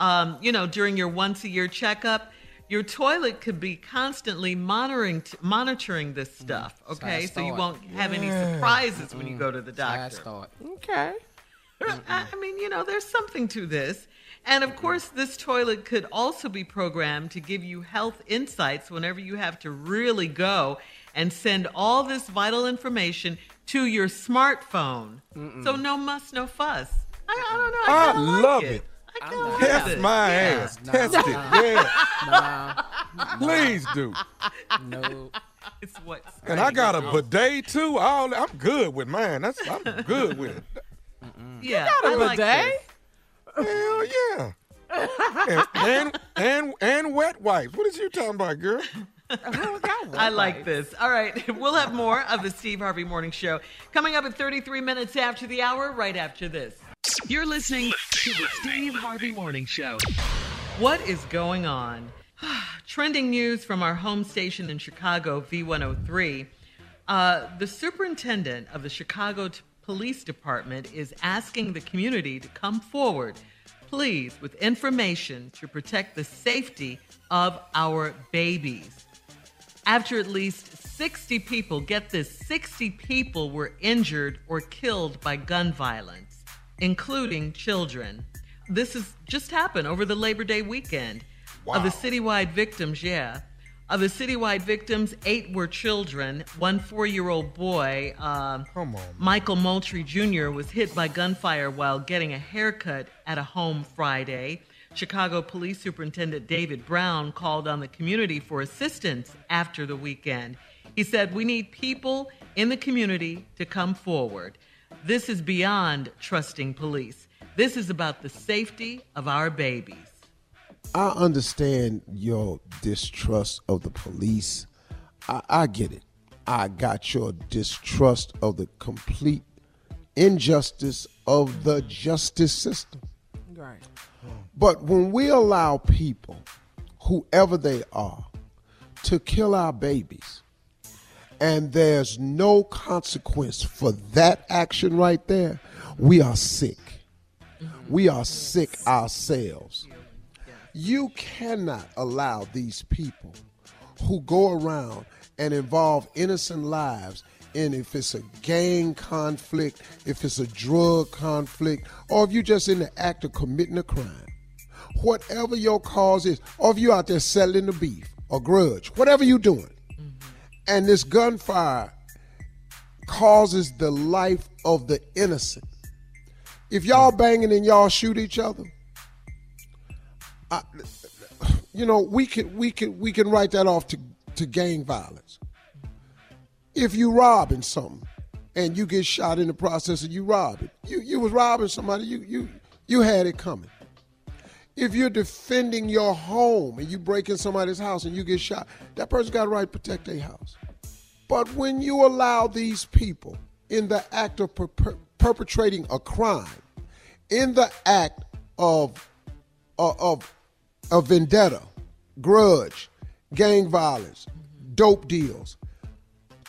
during your once-a-year checkup, your toilet could be constantly monitoring this stuff, okay? So you won't have any surprises when you go to the doctor. Okay. I mean, there's something to this. And, of course, this toilet could also be programmed to give you health insights whenever you have to really go and send all this vital information to your smartphone. Mm-mm. So no muss, no fuss. I don't know. I love like it. I kinda like test it. My ass. No, test it. Yeah. Please do. No. It's what's and I got a bidet, too. I'm good with mine. I'm good with it. Mm-mm. Yeah, you got a bidet? Like hell, yeah. and wet wipes. What is you talking about, girl? I like this. All right. We'll have more of the Steve Harvey Morning Show coming up at 33 minutes after the hour, right after this. You're listening to the Steve Harvey Morning Show. What is going on? Trending news from our home station in Chicago, V103. The superintendent of the Chicago Police Department is asking the community to come forward, please, with information to protect the safety of our babies. After at least 60 people, get this, 60 people were injured or killed by gun violence, including children. This has just happened over the Labor Day weekend. Wow. Of the citywide victims, Of the citywide victims, 8 were children. One 4-year-old boy, Michael Moultrie Jr., was hit by gunfire while getting a haircut at a home Friday. Chicago Police Superintendent David Brown called on the community for assistance after the weekend. He said, we need people in the community to come forward. This is beyond trusting police. This is about the safety of our babies. I understand your distrust of the police. I get it. I got your distrust of the complete injustice of the justice system. Right. But when we allow people, whoever they are, to kill our babies, and there's no consequence for that action right there, we are sick. We are sick ourselves. You cannot allow these people who go around and involve innocent lives. And if it's a gang conflict, if it's a drug conflict, or if you're just in the act of committing a crime, whatever your cause is, or if you're out there settling the beef or grudge, whatever you're doing, and this gunfire causes the life of the innocent. If y'all banging and y'all shoot each other, we can write that off to gang violence. If you robbing something and you get shot in the process and you rob it. You was robbing somebody. You had it coming. If you're defending your home and you break in somebody's house and you get shot, that person's got a right to protect their house. But when you allow these people in the act of perpetrating a crime, in the act of vendetta, grudge, gang violence, dope deals,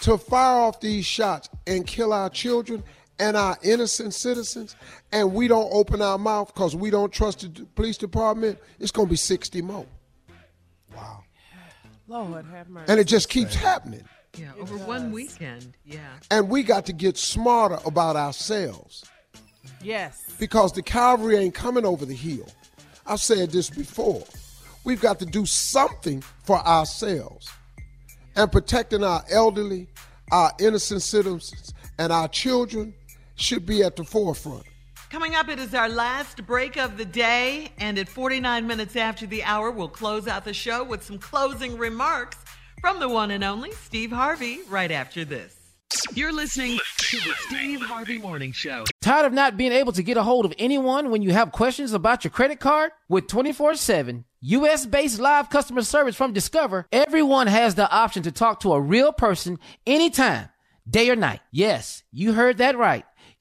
to fire off these shots and kill our children and our innocent citizens, and we don't open our mouth because we don't trust the police department, it's going to be 60 more. Wow. Lord have mercy. And it just keeps happening. Yeah, over one weekend. Yeah. And we got to get smarter about ourselves. Yes. Because the cavalry ain't coming over the hill. I've said this before. We've got to do something for ourselves. And protecting our elderly, our innocent citizens, and our children should be at the forefront. Coming up, it is our last break of the day. And at 49 minutes after the hour, we'll close out the show with some closing remarks from the one and only Steve Harvey right after this. You're listening to the Steve Harvey Morning Show. Tired of not being able to get a hold of anyone when you have questions about your credit card? With 24/7 U.S.-based live customer service from Discover, everyone has the option to talk to a real person anytime, day or night. Yes, you heard that right.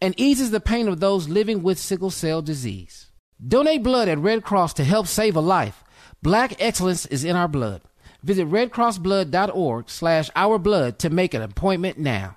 and eases the pain of those living with sickle cell disease. Donate blood at Red Cross to help save a life. Black excellence is in our blood. Visit redcrossblood.org/ourblood to make an appointment now.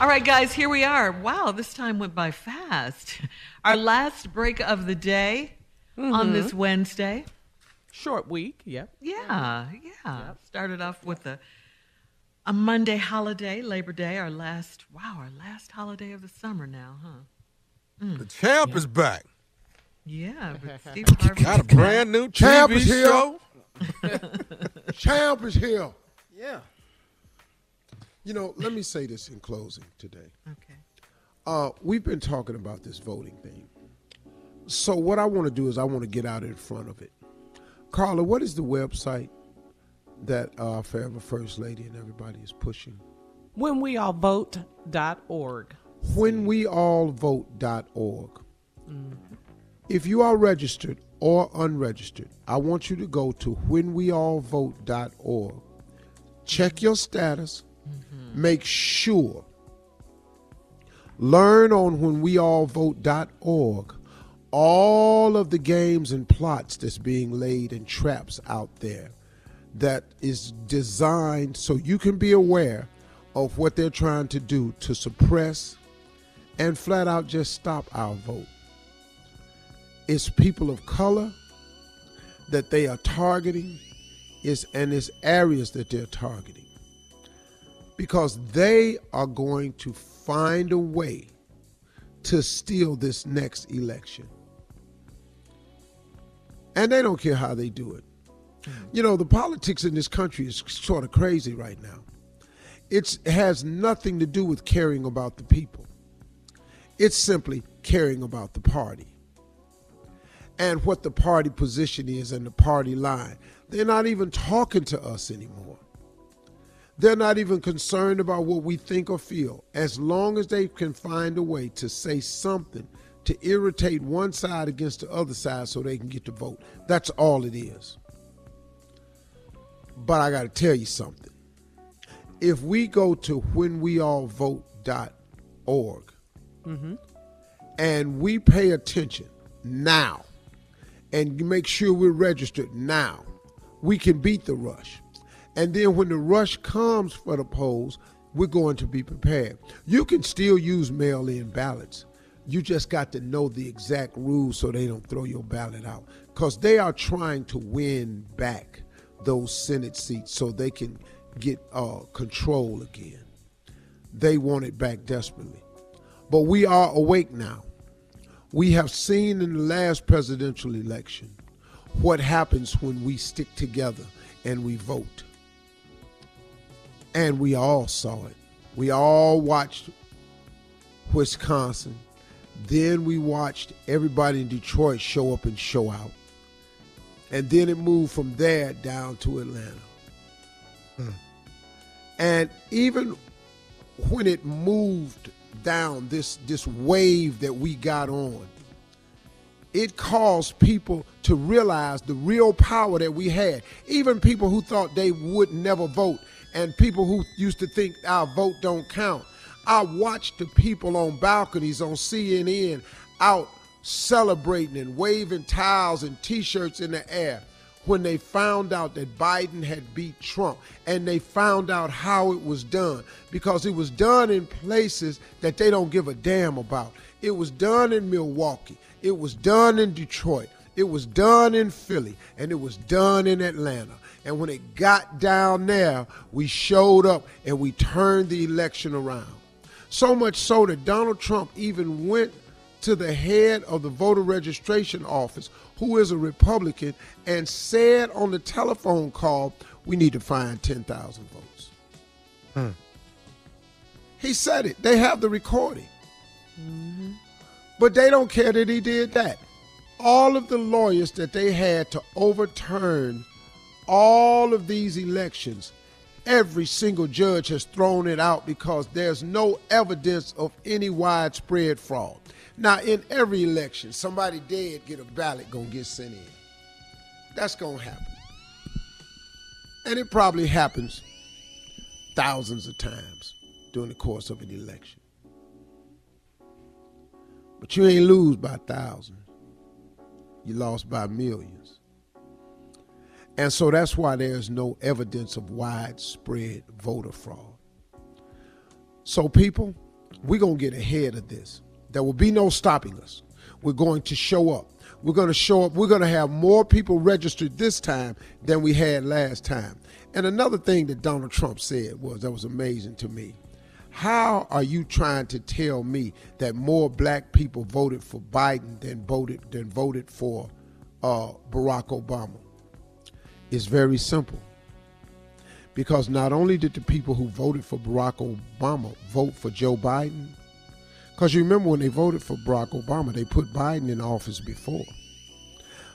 All right, guys, here we are. Wow, this time went by fast. Our last break of the day on this Wednesday. Short week, yep. Yeah. Yep. Started off with a Monday holiday, Labor Day, our last holiday of the summer now, huh? The champ is back. Yeah, but Steve Harvey got a brand new champ TV show. Champ is here. Yeah. You know, let me say this in closing today. Okay. We've been talking about this voting thing. So what I want to do is I want to get out in front of it. Carla, what is the website that our Forever First Lady and everybody is pushing? WhenWeAllVote.org. WhenWeAllVote.org. Mm-hmm. If you are registered or unregistered, I want you to go to whenweallvote.org. Check your status. Mm-hmm. Make sure. Learn on whenweallvote.org all of the games and plots that's being laid and traps out there that is designed so you can be aware of what they're trying to do to suppress and flat out just stop our vote. It's people of color that they are targeting, and it's areas that they're targeting, because they are going to find a way to steal this next election. And they don't care how they do it. You know, the politics in this country is sort of crazy right now. It has nothing to do with caring about the people. It's simply caring about the party and what the party position is and the party line. They're not even talking to us anymore. They're not even concerned about what we think or feel. As long as they can find a way to say something to irritate one side against the other side so they can get the vote, that's all it is. But I got to tell you something. If we go to whenweallvote.org and we pay attention now, and make sure we're registered now, we can beat the rush. And then when the rush comes for the polls, we're going to be prepared. You can still use mail-in ballots. You just got to know the exact rules so they don't throw your ballot out, because they are trying to win back those Senate seats so they can get control again. They want it back desperately. But we are awake now. We have seen in the last presidential election what happens when we stick together and we vote. And we all saw it. We all watched Wisconsin. Then we watched everybody in Detroit show up and show out. And then it moved from there down to Atlanta. And even when it moved down, this wave that we got on, it caused people to realize the real power that we had. Even people who thought they would never vote, and people who used to think our vote don't count. I watched the people on balconies on CNN out celebrating and waving towels and T-shirts in the air when they found out that Biden had beat Trump, and they found out how it was done, because it was done in places that they don't give a damn about. It was done in Milwaukee. It was done in Detroit. It was done in Philly. And it was done in Atlanta. And when it got down there, we showed up and we turned the election around. So much so that Donald Trump even went to the head of the voter registration office, who is a Republican, and said on the telephone call, we need to find 10,000 votes. He said it. They have the recording. But they don't care that he did that. All of the lawyers that they had to overturn all of these elections every single judge has thrown it out because there's no evidence of any widespread fraud. Now, in every election, somebody dead get a ballot gonna get sent in. That's gonna happen. And it probably happens thousands of times during the course of an election. But you ain't lose by thousands. You lost by millions. And so that's why there's no evidence of widespread voter fraud. So people, we're going to get ahead of this. There will be no stopping us. We're going to show up. We're going to show up. We're going to have more people registered this time than we had last time. And another thing that Donald Trump said was, that was amazing to me. How are you trying to tell me that more black people voted for Biden than voted for Barack Obama? It's very simple. Because not only did the people who voted for Barack Obama vote for Joe Biden, because you remember when they voted for Barack Obama, they put Biden in office before.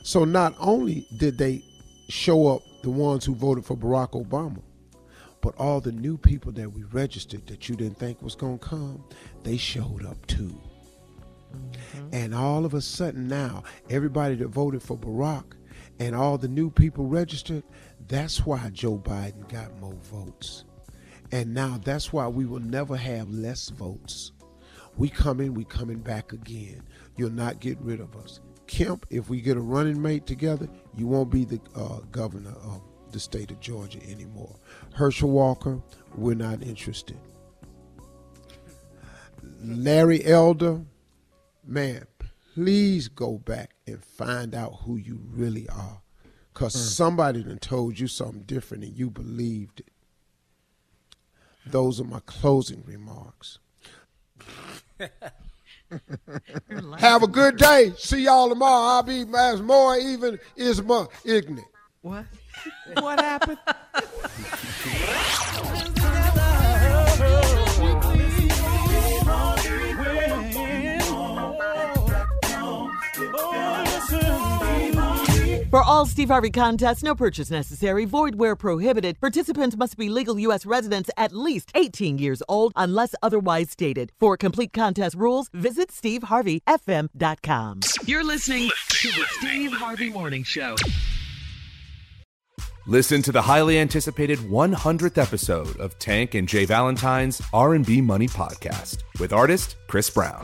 So not only did they show up the ones who voted for Barack Obama, but all the new people that we registered that you didn't think was going to come, they showed up too. Mm-hmm. And all of a sudden now, everybody that voted for Barack and all the new people registered, that's why Joe Biden got more votes. And now that's why we will never have less votes. We coming back again. You'll not get rid of us. Kemp, if we get a running mate together, you won't be the governor of the state of Georgia anymore. Herschel Walker, we're not interested. Larry Elder, man, please go back and find out who you really are, because somebody done told you something different and you believed it. Those are my closing remarks. Have a good day. See y'all tomorrow. I'll be as more even is more ignorant. What? What happened? For all Steve Harvey contests, no purchase necessary, void where prohibited. Participants must be legal U.S. residents at least 18 years old unless otherwise stated. For complete contest rules, visit SteveHarveyFM.com. You're listening to the Steve Harvey Morning Show. Listen to the highly anticipated 100th episode of Tank and Jay Valentine's R&B Money Podcast with artist Chris Brown.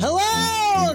Hello,